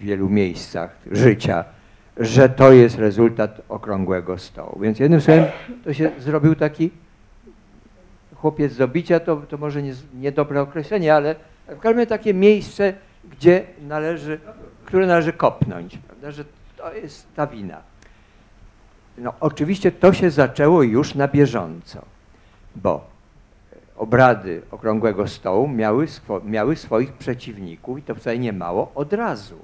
wielu miejscach życia, że to jest rezultat okrągłego stołu. Więc jednym słowem to się zrobił taki chłopiec z obicia, to może niedobre określenie, ale w każdym razie takie miejsce, które należy kopnąć, prawda, że to jest ta wina. No oczywiście to się zaczęło już na bieżąco. Bo obrady okrągłego stołu miały swoich przeciwników i to wcale nie mało od razu,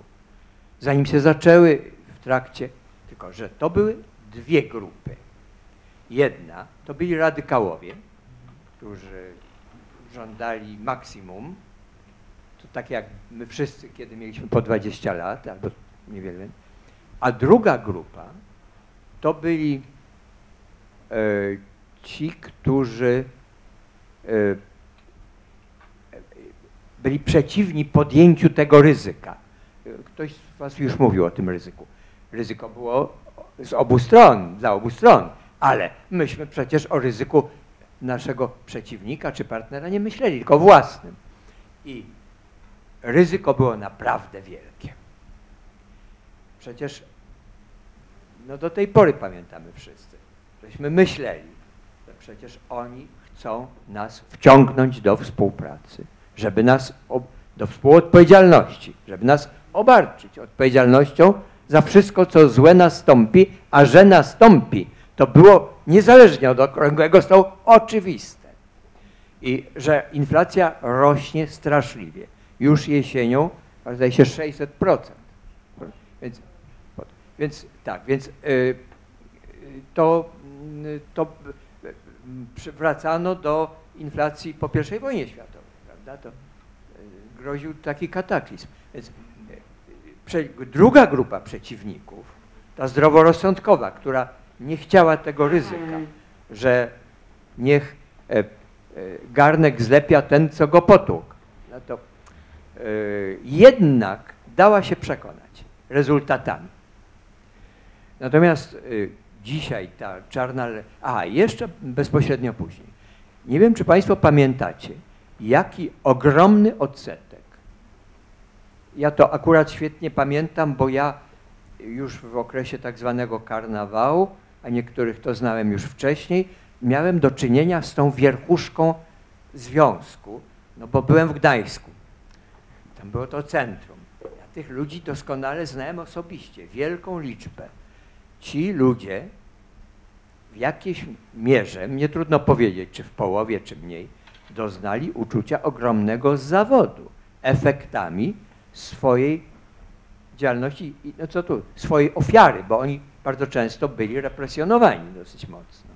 zanim się zaczęły w trakcie, tylko że to były dwie grupy. jedna to byli radykałowie, którzy żądali maksimum, to tak jak my wszyscy, kiedy mieliśmy po 20 lat, albo niewiele, a druga grupa to byli ci, którzy byli przeciwni podjęciu tego ryzyka. Ktoś z was już mówił o tym ryzyku. Ryzyko było z obu stron, dla obu stron, ale myśmy przecież o ryzyku naszego przeciwnika czy partnera nie myśleli, tylko własnym. I ryzyko było naprawdę wielkie. Przecież no do tej pory pamiętamy wszyscy, żeśmy myśleli, że przecież oni chcą nas wciągnąć do współpracy, żeby nas do współodpowiedzialności, żeby nas obarczyć odpowiedzialnością za wszystko, co złe nastąpi, a że nastąpi, to było niezależnie od okrągłego stołu oczywiste. I że inflacja rośnie straszliwie. Już jesienią, zdaje się, 600%. Więc to przywracano do inflacji po I wojnie światowej, prawda? To groził taki kataklizm. Więc druga grupa przeciwników, ta zdroworozsądkowa, która nie chciała tego ryzyka, że niech garnek zlepia ten, co go potłukł. No to jednak dała się przekonać rezultatami. Natomiast dzisiaj ta czarna... jeszcze bezpośrednio później. Nie wiem, czy państwo pamiętacie, jaki ogromny odsetek. Ja to akurat świetnie pamiętam, bo ja już w okresie tak zwanego karnawału, a niektórych to znałem już wcześniej, miałem do czynienia z tą wierchuszką związku, no bo byłem w Gdańsku. Tam było to centrum. Ja tych ludzi doskonale znałem osobiście, wielką liczbę. Ci ludzie w jakiejś mierze, mnie trudno powiedzieć, czy w połowie, czy mniej, doznali uczucia ogromnego zawodu efektami swojej działalności i no co tu, swojej ofiary, bo oni bardzo często byli represjonowani dosyć mocno.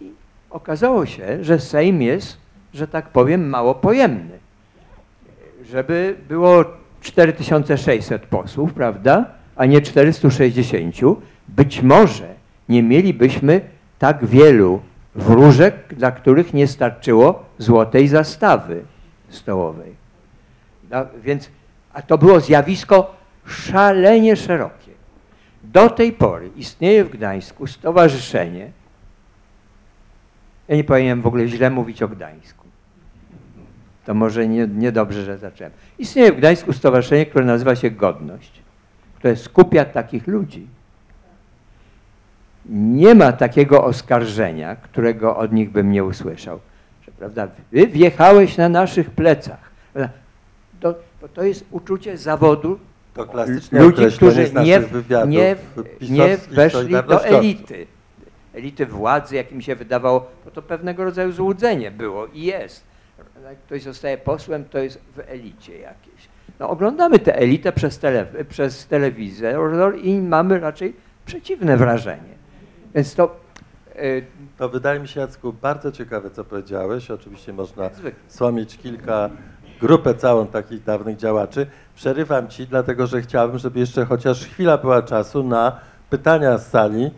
I okazało się, że Sejm jest, że tak powiem, mało pojemny. Żeby było 4600 posłów, prawda, a nie 460, być może nie mielibyśmy tak wielu wróżek, dla których nie starczyło złotej zastawy stołowej. No, więc, a to było zjawisko szalenie szerokie. Do tej pory istnieje w Gdańsku stowarzyszenie, ja nie powinienem w ogóle źle mówić o Gdańsku, to może niedobrze, że zacząłem. Istnieje w Gdańsku stowarzyszenie, które nazywa się Godność, które skupia takich ludzi. Nie ma takiego oskarżenia, którego od nich bym nie usłyszał. Że, prawda, wy wjechałeś na naszych plecach. To jest uczucie zawodu ludzi, którzy nie weszli do elity. Elity władzy, jak im się wydawało, bo to pewnego rodzaju złudzenie było i jest. Jak ktoś zostaje posłem, to jest w elicie jakiejś. No, oglądamy tę elitę przez telewizor i mamy raczej przeciwne wrażenie. Więc to... To wydaje mi się, Jacku, bardzo ciekawe, co powiedziałeś. Oczywiście można słomić kilka... grupę całą takich dawnych działaczy. Przerywam ci, dlatego że chciałbym, żeby jeszcze chociaż chwila była czasu na pytania z sali,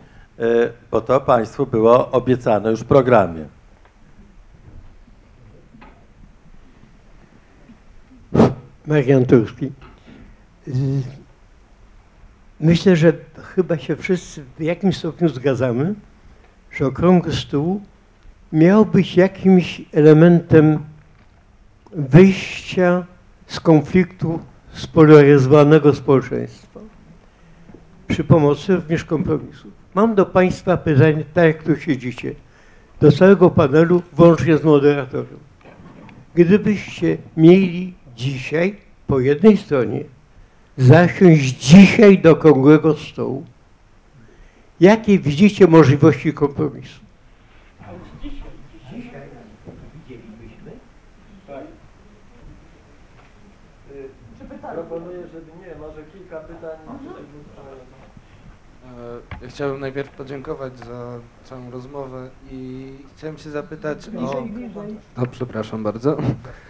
bo to państwu było obiecane już w programie. Marian Turski. Myślę, że chyba się wszyscy w jakimś stopniu zgadzamy, że okrągły stół miał być jakimś elementem wyjścia z konfliktu spolaryzowanego społeczeństwa przy pomocy również kompromisów. Mam do państwa pytanie, tak jak tu siedzicie, do całego panelu, włącznie z moderatorem. Gdybyście mieli dzisiaj po jednej stronie zasiąść dzisiaj do okrągłego stołu, jakie widzicie możliwości kompromisu? Proponuję, żeby może kilka pytań. Ja chciałbym najpierw podziękować za całą rozmowę i chciałem się zapytać o... przepraszam bardzo.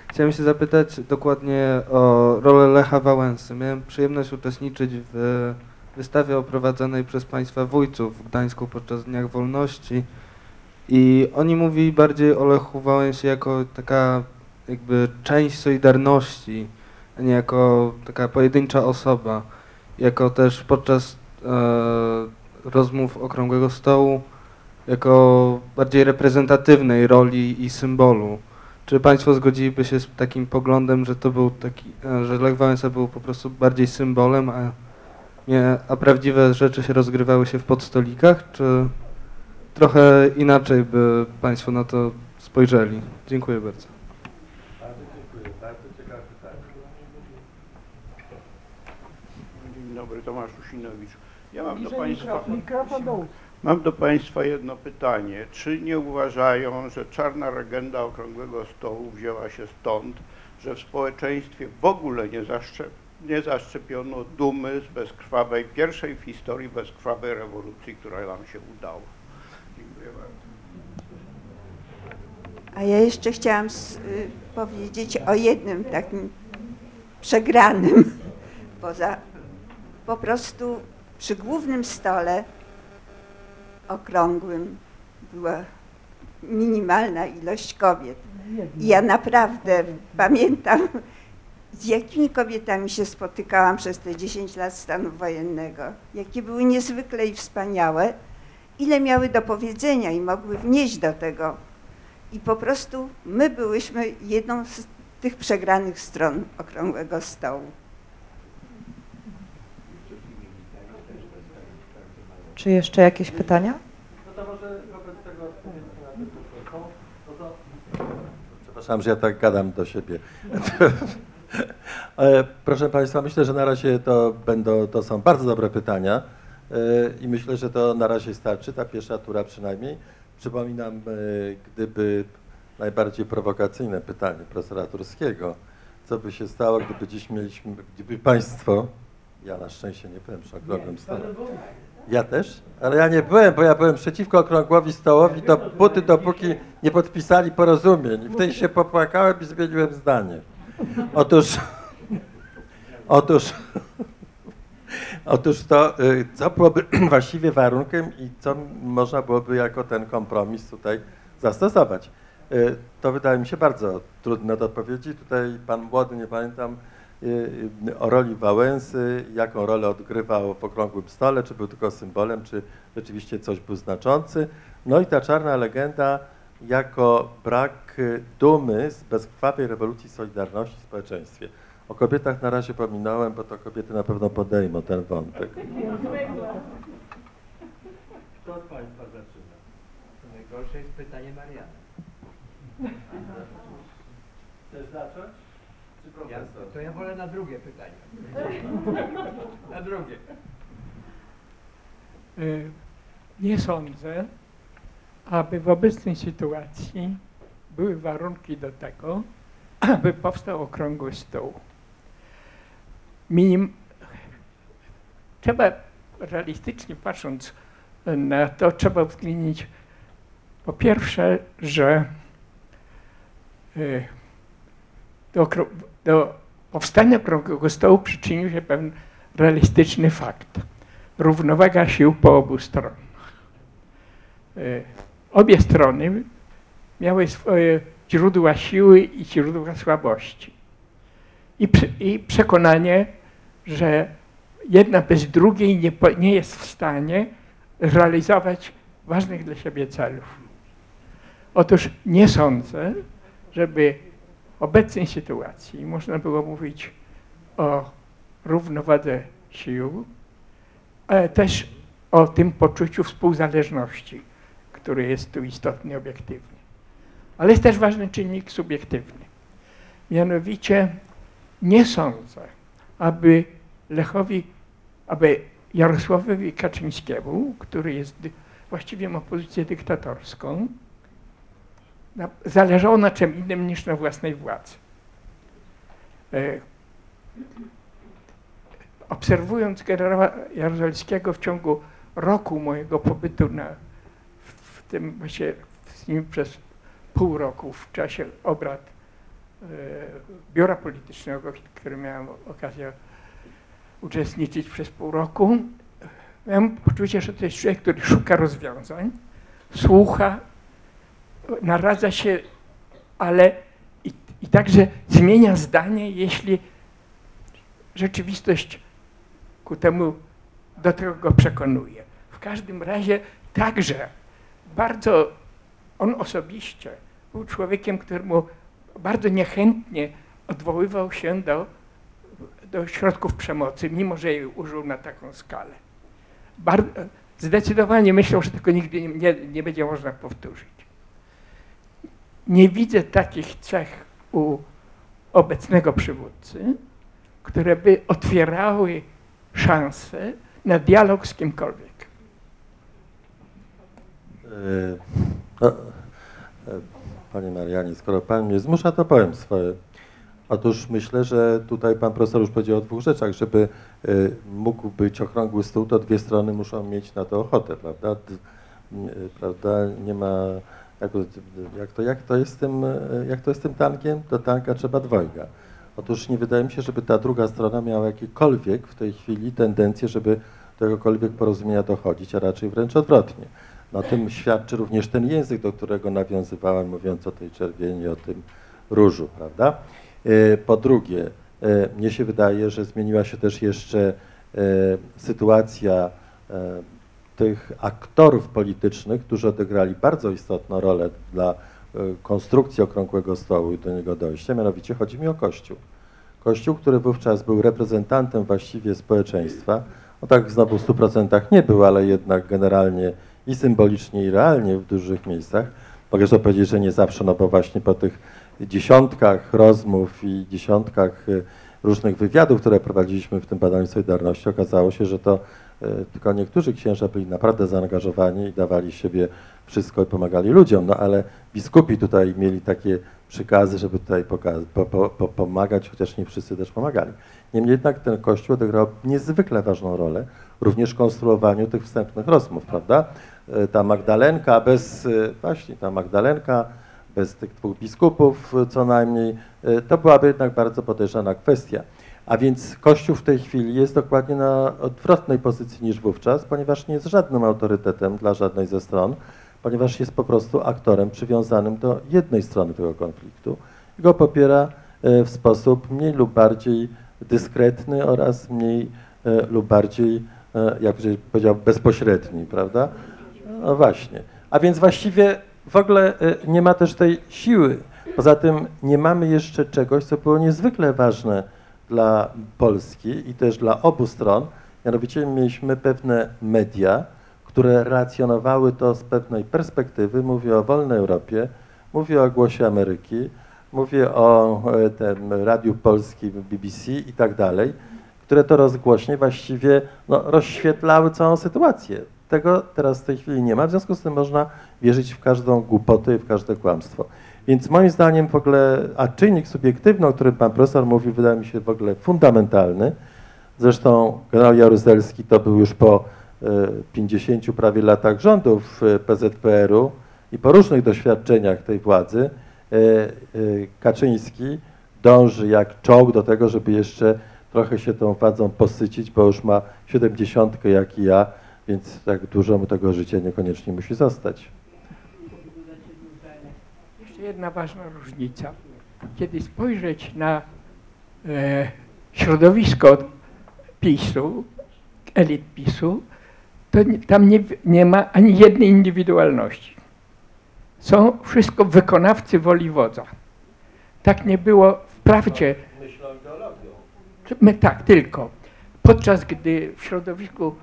Chciałem się zapytać dokładnie o rolę Lecha Wałęsy. Miałem przyjemność uczestniczyć w wystawie oprowadzonej przez państwa wójców w Gdańsku podczas Dniach Wolności i oni mówili bardziej o Lechu Wałęsie jako taka jakby część Solidarności, a nie jako taka pojedyncza osoba. Jako też podczas rozmów Okrągłego Stołu jako bardziej reprezentatywnej roli i symbolu. Czy państwo zgodziliby się z takim poglądem, że to był taki, że Lech Wałęsa był po prostu bardziej symbolem, a prawdziwe rzeczy się rozgrywały się w podstolikach, czy trochę inaczej by państwo na to spojrzeli? Dziękuję bardzo. Bardzo dziękuję. Bardzo ciekawe pytanie. Dzień dobry, Tomasz Usinowicz. Ja mam do Państwa jedno pytanie. Czy nie uważają, że czarna legenda Okrągłego Stołu wzięła się stąd, że w społeczeństwie w ogóle nie zaszczepiono dumy z bezkrwawej, pierwszej w historii bezkrwawej rewolucji, która nam się udała? Dziękuję bardzo. A ja jeszcze chciałam powiedzieć o jednym takim przegranym, poza po prostu przy głównym stole okrągłym była minimalna ilość kobiet. I ja naprawdę pamiętam, z jakimi kobietami się spotykałam przez te 10 lat stanu wojennego. Jakie były niezwykle i wspaniałe, ile miały do powiedzenia i mogły wnieść do tego. I po prostu my byłyśmy jedną z tych przegranych stron Okrągłego Stołu. Czy jeszcze jakieś pytania? No to może wobec tego odpowiedź na pytanie. Przepraszam, że ja tak gadam do siebie. Proszę Państwa, myślę, że na razie to są bardzo dobre pytania i myślę, że to na razie starczy, ta pierwsza tura przynajmniej. Przypominam, gdyby najbardziej prowokacyjne pytanie profesora Turskiego, co by się stało, gdyby dziś mieliśmy, gdyby Państwo, ja na szczęście nie byłem przy Okrągłym Stole. Ja też, ale ja nie byłem, bo ja byłem przeciwko Okrągłowi Stołowi dopóki nie podpisali porozumień. Wtedy się popłakałem i zmieniłem zdanie. Otóż to, co byłoby właściwie warunkiem i co można byłoby jako ten kompromis tutaj zastosować. To wydaje mi się bardzo trudne do odpowiedzi. Tutaj pan młody, nie pamiętam, o roli Wałęsy, jaką rolę odgrywał w Okrągłym Stole, czy był tylko symbolem, czy rzeczywiście coś był znaczący. No i ta czarna legenda jako brak dumy z bezkrwawej rewolucji Solidarności w społeczeństwie. O kobietach na razie pominąłem, bo to kobiety na pewno podejmą ten wątek. Kto z Państwa zaczyna? Najgorsze jest pytanie Mariana. Chcesz zacząć? To ja wolę na drugie pytanie. Na drugie. Nie sądzę, aby w obecnej sytuacji były warunki do tego, aby powstał Okrągły Stół. Trzeba realistycznie patrząc na to, trzeba uwzględnić po pierwsze, że do powstania Okrągłego Stołu przyczynił się pewien realistyczny fakt. Równowaga sił po obu stronach. Obie strony miały swoje źródła siły i źródła słabości. I przekonanie, że jedna bez drugiej nie jest w stanie realizować ważnych dla siebie celów. Otóż nie sądzę, żeby w obecnej sytuacji można było mówić o równowadze sił, ale też o tym poczuciu współzależności, który jest tu istotny obiektywnie. Ale jest też ważny czynnik subiektywny. Mianowicie nie sądzę, aby Jarosławowi Kaczyńskiemu, który jest właściwie ma pozycję dyktatorską, zależało na czym innym niż na własnej władzy. Obserwując generała Jaruzelskiego w ciągu roku mojego pobytu z nim przez pół roku w czasie obrad biura politycznego, w którym miałem okazję uczestniczyć przez pół roku, miałem poczucie, że to jest człowiek, który szuka rozwiązań, słucha, naradza się, ale i także zmienia zdanie, jeśli rzeczywistość ku temu do tego go przekonuje. W każdym razie także bardzo on osobiście był człowiekiem, któremu bardzo niechętnie odwoływał się do środków przemocy, mimo że jej użył na taką skalę. Zdecydowanie myślał, że tego nigdy nie będzie można powtórzyć. Nie widzę takich cech u obecnego przywódcy, które by otwierały szansę na dialog z kimkolwiek. Panie Marianie, skoro pan mnie zmusza, to powiem swoje. Otóż myślę, że tutaj pan profesor już powiedział o dwóch rzeczach. Żeby mógł być okrągły stół, to dwie strony muszą mieć na to ochotę, prawda? Nie ma... Jak to jest z tym tankiem? Do tanka trzeba dwojga. Otóż nie wydaje mi się, żeby ta druga strona miała jakiekolwiek w tej chwili tendencję, żeby do jakiegokolwiek porozumienia dochodzić, a raczej wręcz odwrotnie. Na tym świadczy również ten język, do którego nawiązywałem, mówiąc o tej czerwieni, o tym różu, prawda? Po drugie, mnie się wydaje, że zmieniła się też jeszcze sytuacja tych aktorów politycznych, którzy odegrali bardzo istotną rolę dla konstrukcji okrągłego stołu i do niego dojścia, mianowicie chodzi mi o Kościół. Kościół, który wówczas był reprezentantem właściwie społeczeństwa, no tak znowu w 100% nie był, ale jednak generalnie i symbolicznie, i realnie w dużych miejscach. Mogę jeszcze powiedzieć, że nie zawsze, no bo właśnie po tych dziesiątkach rozmów i dziesiątkach różnych wywiadów, które prowadziliśmy w tym badaniu Solidarności, okazało się, że to tylko niektórzy księża byli naprawdę zaangażowani i dawali siebie wszystko i pomagali ludziom, no ale biskupi tutaj mieli takie przykazy, żeby tutaj pomagać, chociaż nie wszyscy też pomagali. Niemniej jednak ten Kościół odegrał niezwykle ważną rolę również w konstruowaniu tych wstępnych rozmów, prawda? Ta Magdalenka bez tych dwóch biskupów co najmniej, to byłaby jednak bardzo podejrzana kwestia. A więc Kościół w tej chwili jest dokładnie na odwrotnej pozycji niż wówczas, ponieważ nie jest żadnym autorytetem dla żadnej ze stron, ponieważ jest po prostu aktorem przywiązanym do jednej strony tego konfliktu i go popiera w sposób mniej lub bardziej dyskretny oraz mniej lub bardziej, jak powiedział, bezpośredni, prawda? No właśnie. A więc właściwie w ogóle nie ma też tej siły. Poza tym nie mamy jeszcze czegoś, co było niezwykle ważne dla Polski i też dla obu stron, mianowicie mieliśmy pewne media, które relacjonowały to z pewnej perspektywy. Mówię o Wolnej Europie, mówię o Głosie Ameryki, mówię o tym Radiu Polskim, BBC i tak dalej, które to rozgłośnie właściwie rozświetlały całą sytuację. Tego teraz w tej chwili nie ma, w związku z tym można wierzyć w każdą głupotę i w każde kłamstwo. Więc moim zdaniem w ogóle, a czynnik subiektywny, o którym pan profesor mówił, wydaje mi się w ogóle fundamentalny. Zresztą generał Jaruzelski to był już po 50 prawie latach rządów PZPR-u i po różnych doświadczeniach tej władzy Kaczyński dąży jak czołg do tego, żeby jeszcze trochę się tą władzą posycić, bo już ma 70 jak i ja, więc tak dużo mu tego życia niekoniecznie musi zostać. Jedna ważna różnica. Kiedy spojrzeć na środowisko PiS-u, elit PiS-u, to tam nie ma ani jednej indywidualności. Są wszystko wykonawcy woli wodza. Tak nie było wprawdzie. Myślą ideologią. Tak, tylko. Podczas gdy w środowisku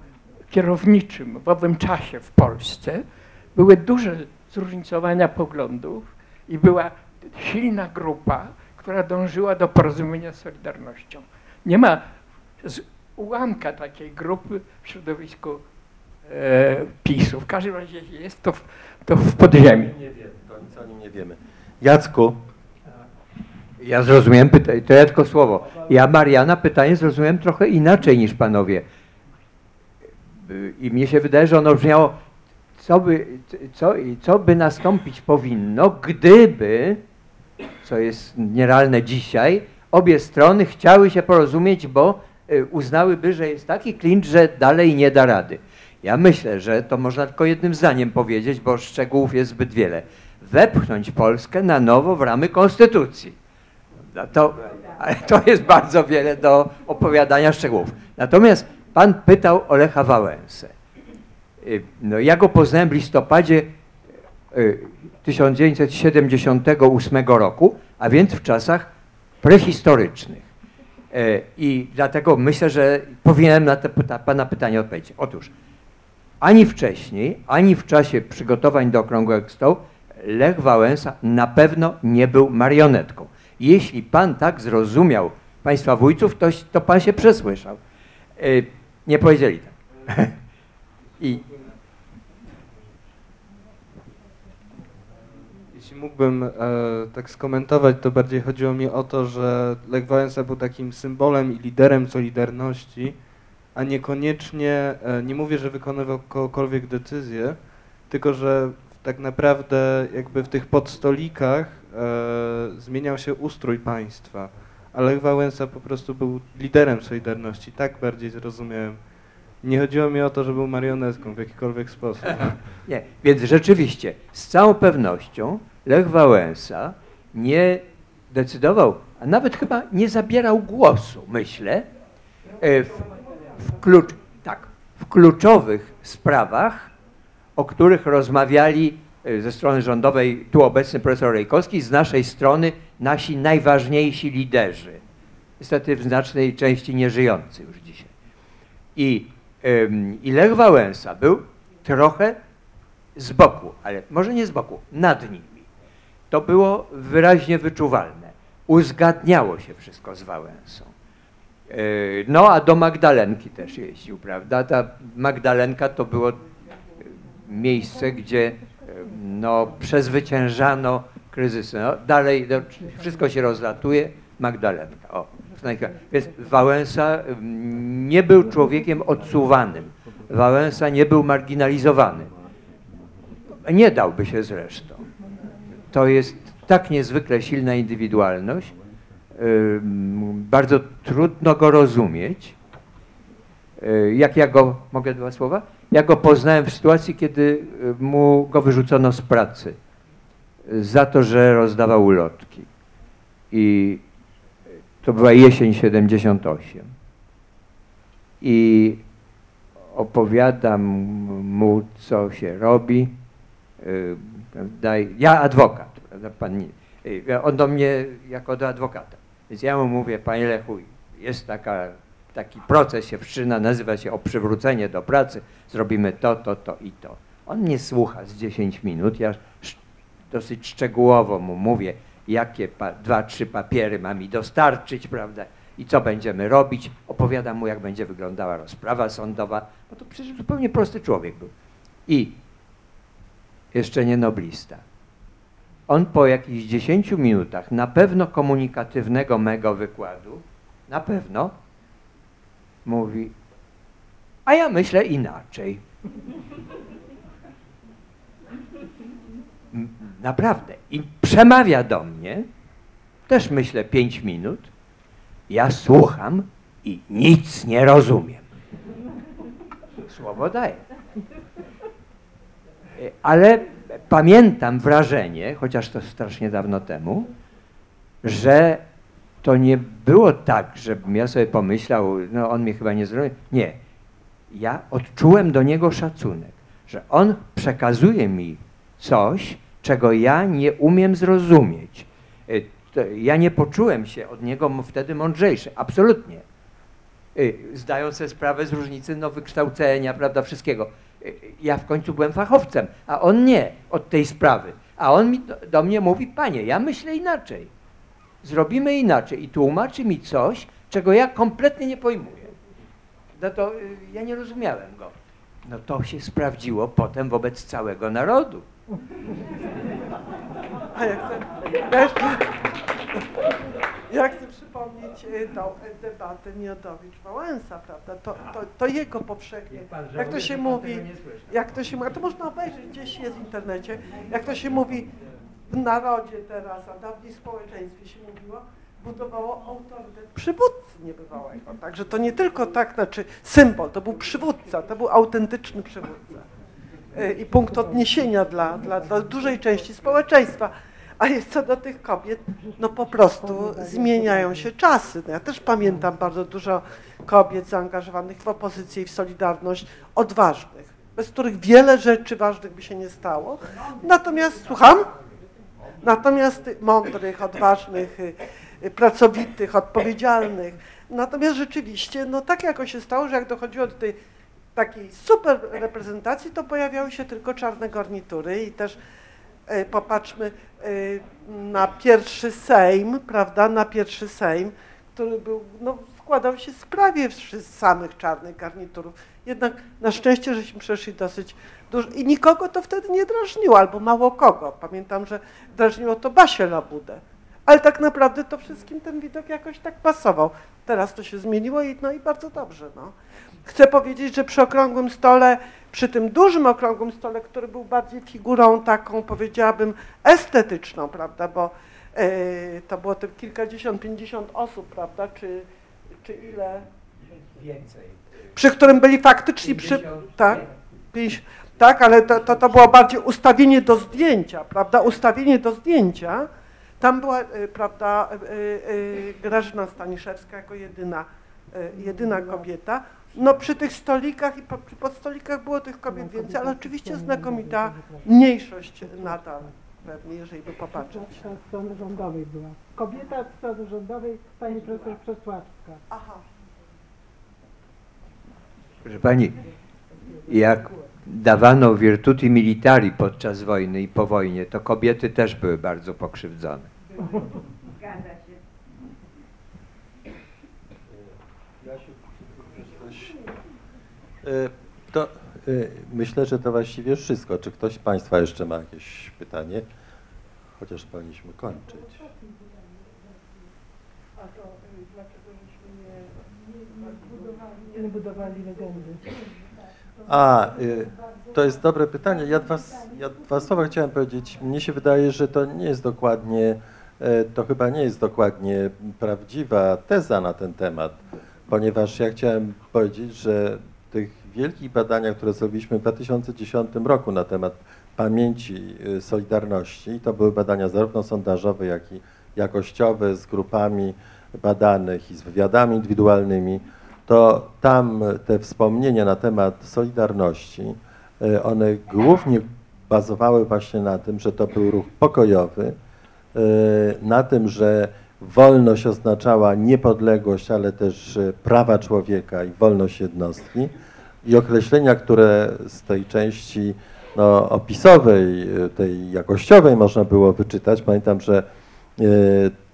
kierowniczym w owym czasie w Polsce były duże zróżnicowania poglądów, i była silna grupa, która dążyła do porozumienia z Solidarnością. Nie ma ułamka takiej grupy w środowisku PiS-u. W każdym razie jest to w podziemiu. Nic o nim nie wiemy. Jacku. Ja zrozumiałem pytanie, to ja tylko słowo. Ja, Mariana, pytanie zrozumiałem trochę inaczej niż panowie. i mnie się wydaje, że ono brzmiało, co by nastąpić powinno, gdyby, co jest nierealne dzisiaj, obie strony chciały się porozumieć, bo uznałyby, że jest taki klincz, że dalej nie da rady. Ja myślę, że to można tylko jednym zdaniem powiedzieć, bo szczegółów jest zbyt wiele. Wepchnąć Polskę na nowo w ramy konstytucji. To jest bardzo wiele do opowiadania szczegółów. Natomiast pan pytał o Lecha Wałęsę. No, ja go poznałem w listopadzie 1978 roku, a więc w czasach prehistorycznych. I dlatego myślę, że powinienem na te pana pytanie odpowiedzieć. Otóż ani wcześniej, ani w czasie przygotowań do Okrągłego Stołu Lech Wałęsa na pewno nie był marionetką. Jeśli pan tak zrozumiał państwa wójców, to pan się przesłyszał. Nie powiedzieli tak. Jeśli mógłbym tak skomentować, to bardziej chodziło mi o to, że Lech Wałęsa był takim symbolem i liderem Solidarności, a niekoniecznie, nie mówię, że wykonywał kogokolwiek decyzję, tylko że tak naprawdę jakby w tych podstolikach zmieniał się ustrój państwa, a Lech Wałęsa po prostu był liderem Solidarności, tak bardziej zrozumiałem. Nie chodziło mi o to, że był marionetką w jakikolwiek sposób. Nie, więc rzeczywiście, z całą pewnością Lech Wałęsa nie decydował, a nawet chyba nie zabierał głosu, myślę, w kluczowych sprawach, o których rozmawiali ze strony rządowej tu obecny profesor Reykowski, z naszej strony nasi najważniejsi liderzy, niestety w znacznej części nieżyjący już dzisiaj. I Lech Wałęsa był trochę z boku, ale może nie z boku, nad nimi. To było wyraźnie wyczuwalne. Uzgadniało się wszystko z Wałęsą. No a do Magdalenki też jeździł, prawda? Ta Magdalenka to było miejsce, gdzie no, przezwyciężano kryzysy. No, dalej no, wszystko się rozlatuje, Magdalenka. O. Więc Wałęsa nie był człowiekiem odsuwanym. Wałęsa nie był marginalizowany. Nie dałby się zresztą. To jest tak niezwykle silna indywidualność. Bardzo trudno go rozumieć. Jak ja go, mogę dwa słowa? Ja go poznałem w sytuacji, kiedy mu go wyrzucono z pracy za to, że rozdawał ulotki. I to była jesień 78. I opowiadam mu, co się robi. Ja adwokat, pan nie. On do mnie jako do adwokata. Więc ja mu mówię, panie Lechu, jest taki proces się wszczyna, nazywa się o przywrócenie do pracy, zrobimy to i to. On nie słucha z 10 minut, ja dosyć szczegółowo mu mówię, jakie 2-3 papiery ma mi dostarczyć, prawda, i co będziemy robić. Opowiadam mu, jak będzie wyglądała rozprawa sądowa, bo to przecież zupełnie prosty człowiek był. I jeszcze nie noblista. On po jakichś 10 minutach na pewno komunikatywnego mego wykładu, na pewno, mówi, a ja myślę inaczej. Naprawdę. I przemawia do mnie, też myślę 5 minut, ja słucham i nic nie rozumiem. Słowo daję. Ale pamiętam wrażenie, chociaż to strasznie dawno temu, że to nie było tak, żebym ja sobie pomyślał, no on mnie chyba nie zrobił. Nie. Ja odczułem do niego szacunek, że on przekazuje mi coś, czego ja nie umiem zrozumieć. Ja nie poczułem się od niego wtedy mądrzejszy, absolutnie. Zdając sobie sprawę z różnicy wykształcenia, prawda, wszystkiego. Ja w końcu byłem fachowcem, a on nie od tej sprawy. A on do mnie mówi, panie, ja myślę inaczej. Zrobimy inaczej i tłumaczy mi coś, czego ja kompletnie nie pojmuję. No to ja nie rozumiałem go. No to się sprawdziło potem wobec całego narodu. Ale Ja chcę przypomnieć tą debatę Miodowicz-Wałęsa, prawda? To jego powszechnie, jak to się mówi, a to można obejrzeć, gdzieś jest w internecie, jak to się mówi w narodzie teraz, a dawniej w społeczeństwie się mówiło, budowało autorytet przywódcy niebywałego. Także to nie tylko tak, znaczy symbol, to był przywódca, to był autentyczny przywódca i punkt odniesienia dla dużej części społeczeństwa. A jest co do tych kobiet, no po prostu zmieniają się czasy. No ja też pamiętam bardzo dużo kobiet zaangażowanych w opozycję i w Solidarność, odważnych, bez których wiele rzeczy ważnych by się nie stało. Natomiast, natomiast mądrych, odważnych, pracowitych, odpowiedzialnych. Natomiast rzeczywiście, no tak jakoś się stało, że jak dochodziło do tej takiej super reprezentacji, to pojawiały się tylko czarne garnitury i też popatrzmy na pierwszy Sejm, prawda, na pierwszy Sejm, który był, no, składał się z prawie samych czarnych garniturów. Jednak na szczęście, żeśmy przeszli dosyć dużo i nikogo to wtedy nie drażniło, albo mało kogo. Pamiętam, że drażniło to Basię Labudę, ale tak naprawdę to wszystkim ten widok jakoś tak pasował. Teraz to się zmieniło i, no, i bardzo dobrze, no. Chcę powiedzieć, że przy okrągłym stole, przy tym dużym okrągłym stole, który był bardziej figurą taką, powiedziałabym, estetyczną, prawda, bo to było te kilkadziesiąt, 50 osób, prawda, czy ile? Więcej. Przy którym byli faktycznie, 50, tak, 50, tak, ale to było bardziej ustawienie do zdjęcia, prawda, ustawienie do zdjęcia. Tam była, prawda, Grażyna Staniszewska jako jedyna kobieta. No przy tych stolikach i przy podstolikach było tych kobiet więcej, ale oczywiście znakomita mniejszość nadal, pewnie, jeżeli by popatrzeć. Kobieta od strony rządowej była. Kobieta od strony rządowej, pani profesor Przesławska. Aha. Proszę pani, jak dawano virtuti militari podczas wojny i po wojnie, to kobiety też były bardzo pokrzywdzone. Zgadza się. To myślę, że to właściwie wszystko. Czy ktoś z Państwa jeszcze ma jakieś pytanie? Chociaż powinniśmy kończyć. A to dlaczego żeśmy nie budowali legendy? A, to jest dobre pytanie. Ja dwa słowa chciałem powiedzieć. Mnie się wydaje, że to nie jest dokładnie, to chyba nie jest dokładnie prawdziwa teza na ten temat, ponieważ ja chciałem powiedzieć, że w tych wielkich badaniach, które zrobiliśmy w 2010 roku na temat pamięci Solidarności, to były badania zarówno sondażowe, jak i jakościowe z grupami badanych i z wywiadami indywidualnymi, to tam te wspomnienia na temat Solidarności, one głównie bazowały właśnie na tym, że to był ruch pokojowy, na tym, że wolność oznaczała niepodległość, ale też prawa człowieka i wolność jednostki i określenia, które z tej części no, opisowej, tej jakościowej można było wyczytać. Pamiętam, że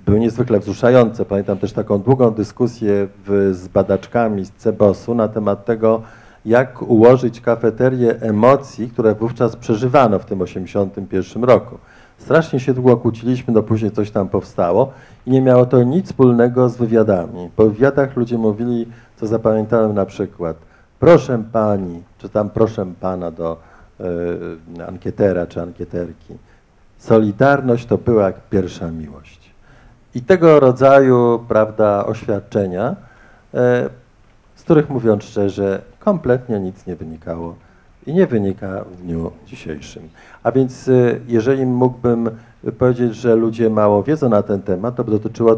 były niezwykle wzruszające. Pamiętam też taką długą dyskusję z badaczkami z CBOS-u na temat tego, jak ułożyć kafeterię emocji, które wówczas przeżywano w tym 1981 roku. Strasznie się długo kłóciliśmy, no później coś tam powstało i nie miało to nic wspólnego z wywiadami. Po wywiadach ludzie mówili, co zapamiętałem na przykład, proszę pani, czy tam proszę pana do ankietera czy ankieterki. Solidarność to była jak pierwsza miłość. I tego rodzaju, prawda, oświadczenia, z których mówiąc szczerze, kompletnie nic nie wynikało. I nie wynika w dniu dzisiejszym. A więc jeżeli mógłbym powiedzieć, że ludzie mało wiedzą na ten temat, to by dotyczyło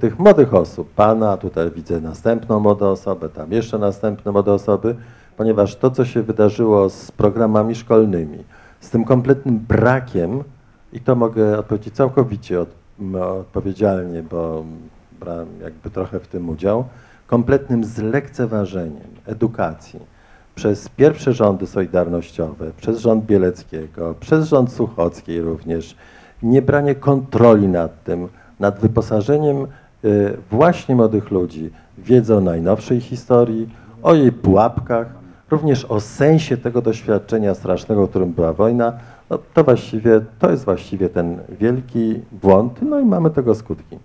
tych młodych osób. Pana, tutaj widzę następną młodą osobę, tam jeszcze następne młode osoby, ponieważ to, co się wydarzyło z programami szkolnymi, z tym kompletnym brakiem, i to mogę odpowiedzieć całkowicie odpowiedzialnie, bo brałem jakby trochę w tym udział, kompletnym zlekceważeniem edukacji, przez pierwsze rządy solidarnościowe, przez rząd Bieleckiego, przez rząd Suchockiej również, niebranie kontroli nad tym, nad wyposażeniem właśnie młodych ludzi, wiedzą o najnowszej historii, o jej pułapkach, również o sensie tego doświadczenia strasznego, którym była wojna, no to właściwie, to jest właściwie ten wielki błąd, no i mamy tego skutki.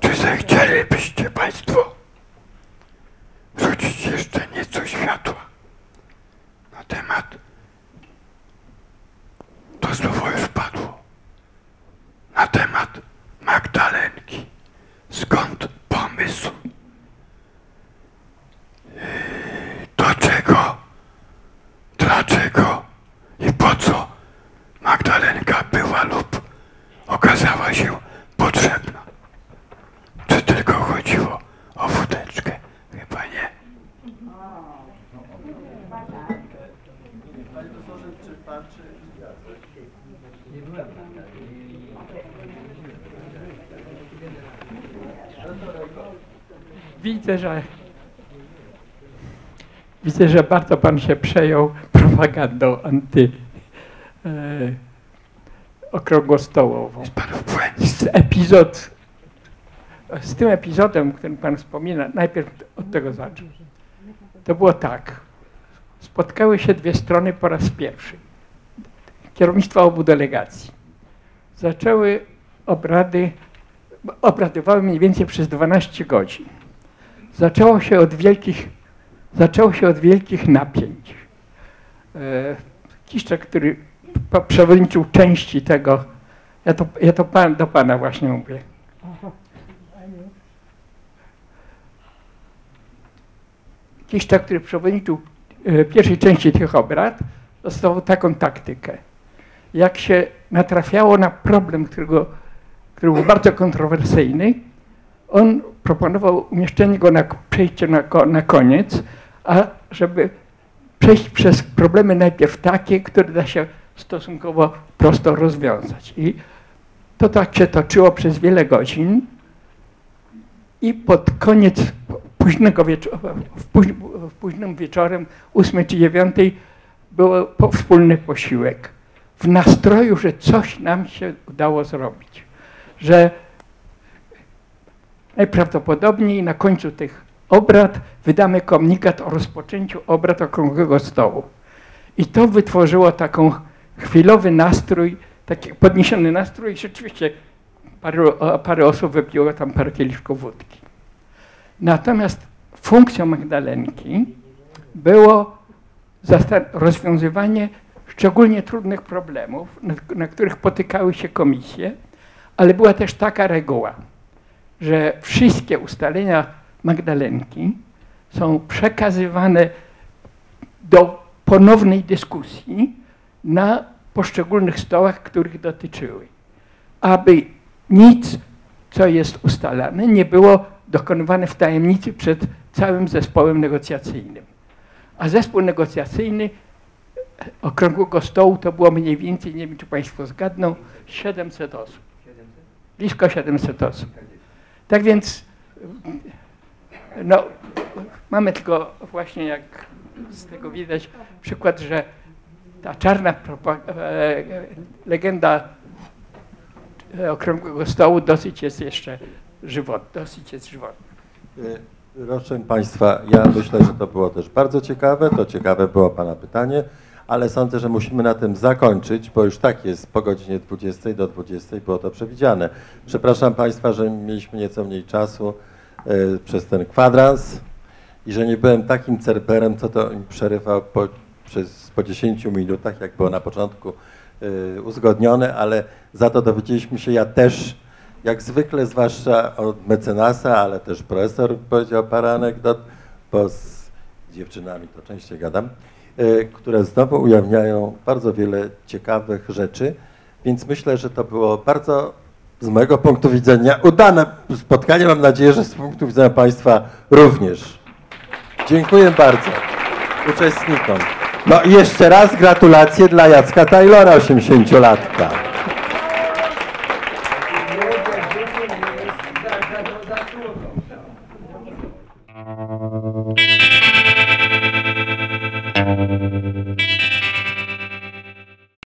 Czy zechcielibyście Państwo rzucić jeszcze nieco światła na temat, to słowo już padło, na temat Magdalenki, skąd pomysł, do czego, dlaczego i po co Magdalenka była lub okazała się potrzebna? Czy tylko chodziło o wódeczkę? Chyba nie. Panie profesorze, czy pan, czy Jacek? Nie byłem. Widzę, że bardzo pan się przejął propagandą okrągłostołową. Z tym epizodem, o którym pan wspomina, najpierw od tego zaczął. To było tak. Spotkały się dwie strony po raz pierwszy. Kierownictwa obu delegacji. Zaczęły obrady, obradowały mniej więcej przez 12 godzin. Zaczęło się od wielkich napięć. Kiszczak, który przewodniczył części tego, do pana właśnie mówię. Kiszczak, który przewodniczył pierwszej części tych obrad, stosował taką taktykę. Jak się natrafiało na problem, który był bardzo kontrowersyjny, on proponował umieszczenie go na koniec, a żeby przejść przez problemy najpierw takie, które da się stosunkowo prosto rozwiązać. I to tak się toczyło przez wiele godzin i pod koniec późnego wieczoru, w późnym wieczorem 8 czy 9 był wspólny posiłek. W nastroju, że coś nam się udało zrobić, że najprawdopodobniej na końcu tych obrad wydamy komunikat o rozpoczęciu obrad okrągłego stołu. I to wytworzyło taką chwilowy nastrój, taki podniesiony nastrój i rzeczywiście parę osób wypiło tam parę kieliszków wódki. Natomiast funkcją Magdalenki było rozwiązywanie szczególnie trudnych problemów, na których potykały się komisje, ale była też taka reguła, że wszystkie ustalenia Magdalenki są przekazywane do ponownej dyskusji na poszczególnych stołach, których dotyczyły, aby nic, co jest ustalane, nie było dokonywane w tajemnicy przed całym zespołem negocjacyjnym. A zespół negocjacyjny Okrągłego Stołu to było mniej więcej, nie wiem czy Państwo zgadną, 700 osób. Blisko 700 osób. Tak więc no, mamy tylko właśnie, jak z tego widać, przykład, że ta czarna legenda Okrągłego Stołu dosyć jest jeszcze żywotny. Proszę Państwa, ja myślę, że to było też bardzo ciekawe, to ciekawe było Pana pytanie, ale sądzę, że musimy na tym zakończyć, bo już tak jest po godzinie 20 do 20 było to przewidziane. Przepraszam Państwa, że mieliśmy nieco mniej czasu przez ten kwadrans i że nie byłem takim cerberem, co to im przerywał po 10 minutach, jak było na początku uzgodnione, ale za to dowiedzieliśmy się, ja też jak zwykle, zwłaszcza od mecenasa, ale też profesor powiedział parę anegdot, bo z dziewczynami to częściej gadam, które znowu ujawniają bardzo wiele ciekawych rzeczy, więc myślę, że to było bardzo z mojego punktu widzenia udane spotkanie. Mam nadzieję, że z punktu widzenia Państwa również. Dziękuję bardzo uczestnikom. No i jeszcze raz gratulacje dla Jacka Taylora, 80-latka. Za trudno.